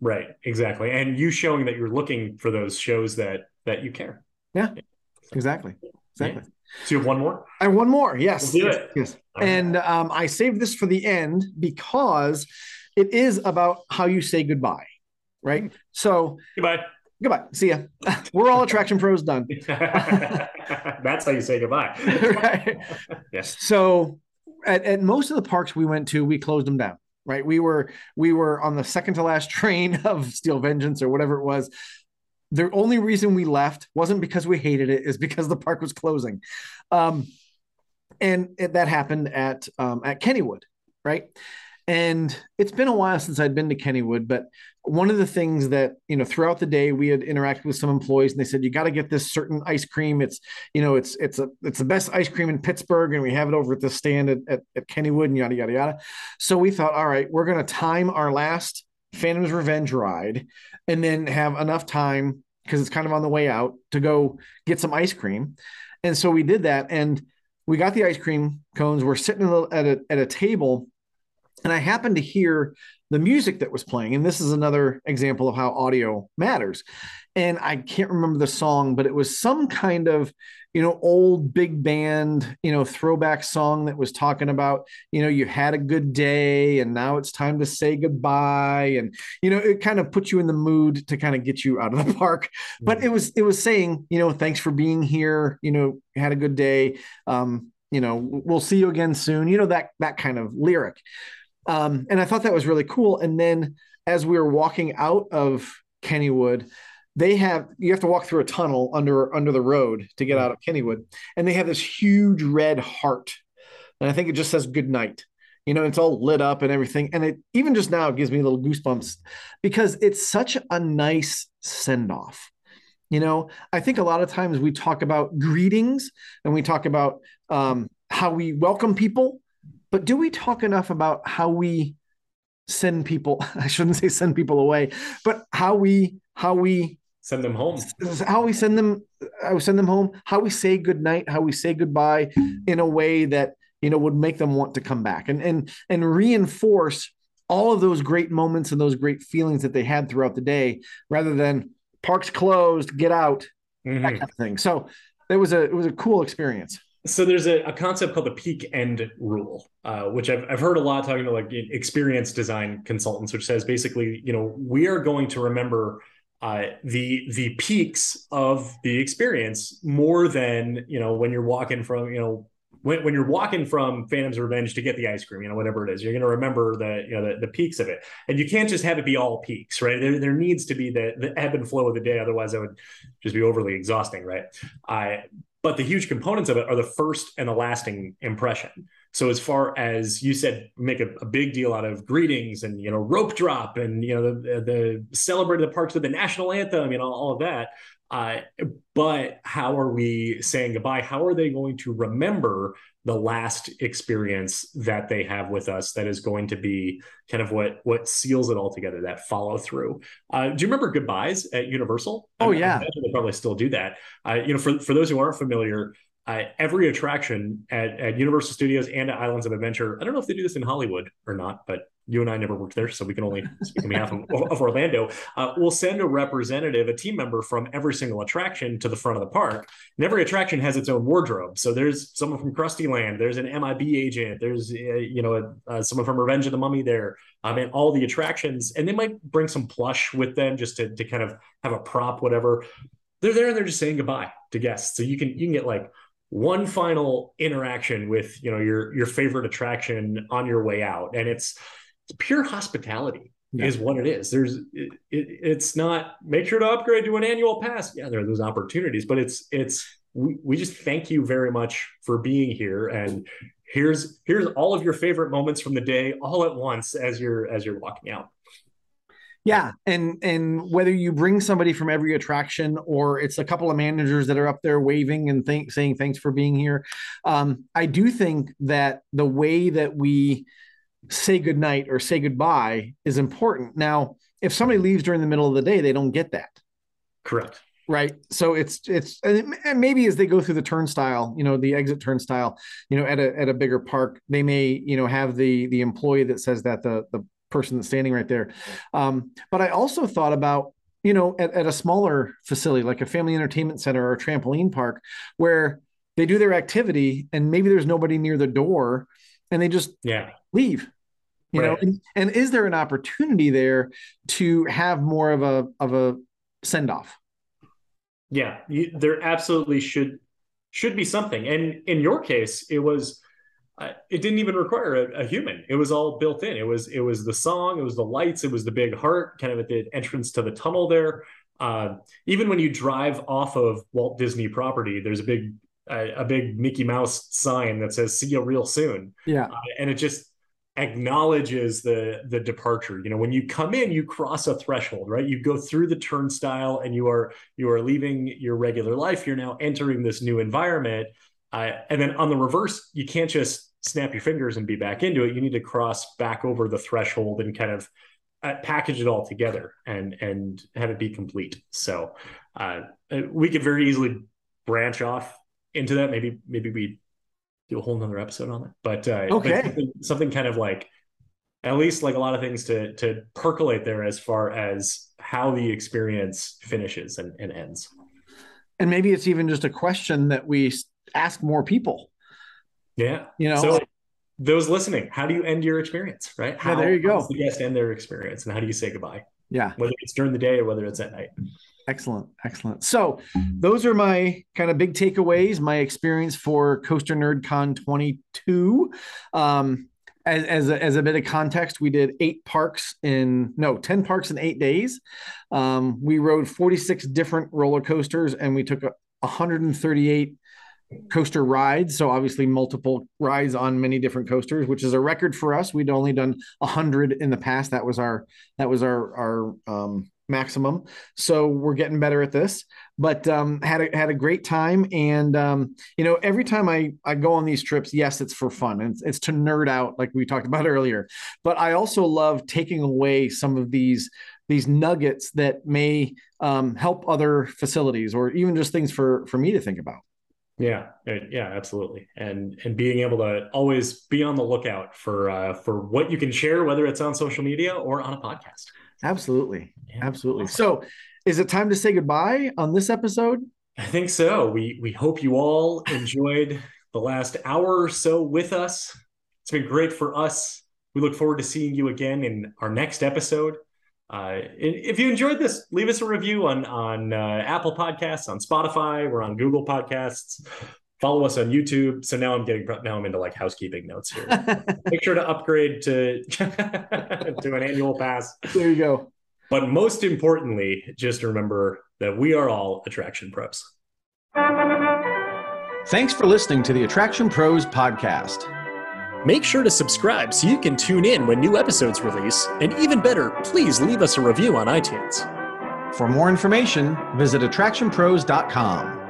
Right. Exactly. And you showing that you're looking for those shows that you care. Yeah, exactly. Yeah. So you have one more? I have one more. Yes. We'll do it. Yes. Right. And I saved this for the end because it is about how you say goodbye. Right. So goodbye. See ya. We're all attraction pros done. That's how you say goodbye. Right. Yes. So at most of the parks we went to, we closed them down, right? We were on the second to last train of Steel Vengeance or whatever it was. The only reason we left wasn't because we hated it, is because the park was closing. That happened at Kennywood, right? And it's been a while since I'd been to Kennywood, but one of the things that, you know, throughout the day we had interacted with some employees and they said, you got to get this certain ice cream. It's, you know, it's the best ice cream in Pittsburgh. And we have it over at the stand at Kennywood and yada, yada, yada. So we thought, all right, we're going to time our last Phantom's Revenge ride and then have enough time, because it's kind of on the way out, to go get some ice cream. And so we did that. And we got the ice cream cones. We're sitting at a table. And I happened to hear the music that was playing. And this is another example of how audio matters. And I can't remember the song, but it was some kind of, you know, old big band, you know, throwback song that was talking about, you know, you had a good day and now it's time to say goodbye. And, you know, it kind of puts you in the mood to kind of get you out of the park. But it was saying, you know, thanks for being here, you know, had a good day. You know, we'll see you again soon, you know, that kind of lyric. And I thought that was really cool. And then as we were walking out of Kennywood, you have to walk through a tunnel under the road to get out of Kennywood. And they have this huge red heart. And I think it just says good night. You know, it's all lit up and everything. And it even just now gives me little goosebumps because it's such a nice send off. You know, I think a lot of times we talk about greetings and we talk about how we welcome people, but do we talk enough about how we send people? I shouldn't say send people away, but how we send them home, how we send them home, how we say goodnight, how we say goodbye in a way that, you know, would make them want to come back and reinforce all of those great moments and those great feelings that they had throughout the day, rather than park's closed, get out, that kind of thing. So it was a cool experience. So there's a concept called the peak end rule, which I've heard a lot talking to like experience design consultants, which says basically, you know, we are going to remember the peaks of the experience more than, you know, when you're walking from, you know, when you're walking from Phantom's Revenge to get the ice cream, you know, whatever it is, you're going to remember the, you know, the peaks of it. And you can't just have it be all peaks, right? There needs to be the ebb and flow of the day. Otherwise that would just be overly exhausting, right? But the huge components of it are the first and the lasting impression. So as far as you said, make a big deal out of greetings and, you know, rope drop and, you know, the celebrate the parks with the national anthem, you know, all of that. But how are we saying goodbye? How are they going to remember the last experience that they have with us? That is going to be kind of what seals it all together, that follow through. Do you remember goodbyes at Universal? Oh, yeah. I imagine they probably still do that. You know, for those who aren't familiar, every attraction at Universal Studios and at Islands of Adventure, I don't know if they do this in Hollywood or not, but you and I never worked there, so we can only speak on behalf of Orlando. We'll send a representative, a team member from every single attraction to the front of the park. And every attraction has its own wardrobe. So there's someone from Krusty Land. There's an MIB agent. There's, you know, someone from Revenge of the Mummy there. And all the attractions. And they might bring some plush with them just to kind of have a prop, whatever. They're there and they're just saying goodbye to guests. So you can get like one final interaction with, you know, your favorite attraction on your way out. And it's, pure hospitality is what it is. It's not make sure to upgrade to an annual pass. Yeah, there are those opportunities, but we just thank you very much for being here. And here's all of your favorite moments from the day all at once as you're walking out. Yeah. And whether you bring somebody from every attraction or it's a couple of managers that are up there waving and saying thanks for being here. I do think that the way that we say goodnight or say goodbye is important. Now, if somebody leaves during the middle of the day, they don't get that. Correct. Right. So it's, and maybe as they go through the turnstile, you know, the exit turnstile, you know, at a bigger park, they may, you know, have the employee that says that the person that's standing right there. But I also thought about, you know, at a smaller facility, like a family entertainment center or a trampoline park where they do their activity and maybe there's nobody near the door and they just leave. You know, and is there an opportunity there to have more of a send off? Yeah, there absolutely should be something. And in your case, it was it didn't even require a human. It was all built in. It was the song, it was the lights, it was the big heart kind of at the entrance to the tunnel there. Even when you drive off of Walt Disney property, there's a big Mickey Mouse sign that says "See you real soon." Yeah, and it just acknowledges the departure. You know, when you come in, you cross a threshold, right? You go through the turnstile, and you are leaving your regular life. You're now entering this new environment. And then on the reverse, you can't just snap your fingers and be back into it. You need to cross back over the threshold and kind of package it all together and have it be complete. So we could very easily branch off into that. Maybe we do a whole nother episode on that, but but something kind of like, at least like a lot of things to percolate there as far as how the experience finishes and ends. And maybe it's even just a question that we ask more people. Yeah. You know, so those listening, how do you end your experience? Right. How there you go. How does the guest end their experience and how do you say goodbye? Yeah. Whether it's during the day or whether it's at night. Excellent. Excellent. So those are my kind of big takeaways, my experience for Coaster Nerd Con 22. As a bit of context, we did 10 parks in 8 days. We rode 46 different roller coasters and we took 138 coaster rides. So obviously multiple rides on many different coasters, which is a record for us. We'd only done 100 in the past. That was our maximum. So we're getting better at this, but had a great time. And every time I go on these trips, yes, it's for fun and it's to nerd out, like we talked about earlier. But I also love taking away some of these nuggets that may help other facilities or even just things for me to think about. Yeah, absolutely. And being able to always be on the lookout for what you can share, whether it's on social media or on a podcast. Absolutely. Yeah. Absolutely. So is it time to say goodbye on this episode? I think so. We hope you all enjoyed the last hour or so with us. It's been great for us. We look forward to seeing you again in our next episode. If you enjoyed this, leave us a review on Apple Podcasts, on Spotify, we're on Google Podcasts. Follow us on YouTube. So now I'm into like housekeeping notes here. Make sure to upgrade to to an annual pass. There you go. But most importantly, just remember that we are all Attraction Pros. Thanks for listening to the Attraction Pros podcast. Make sure to subscribe so you can tune in when new episodes release. And even better, please leave us a review on iTunes. For more information, visit attractionpros.com.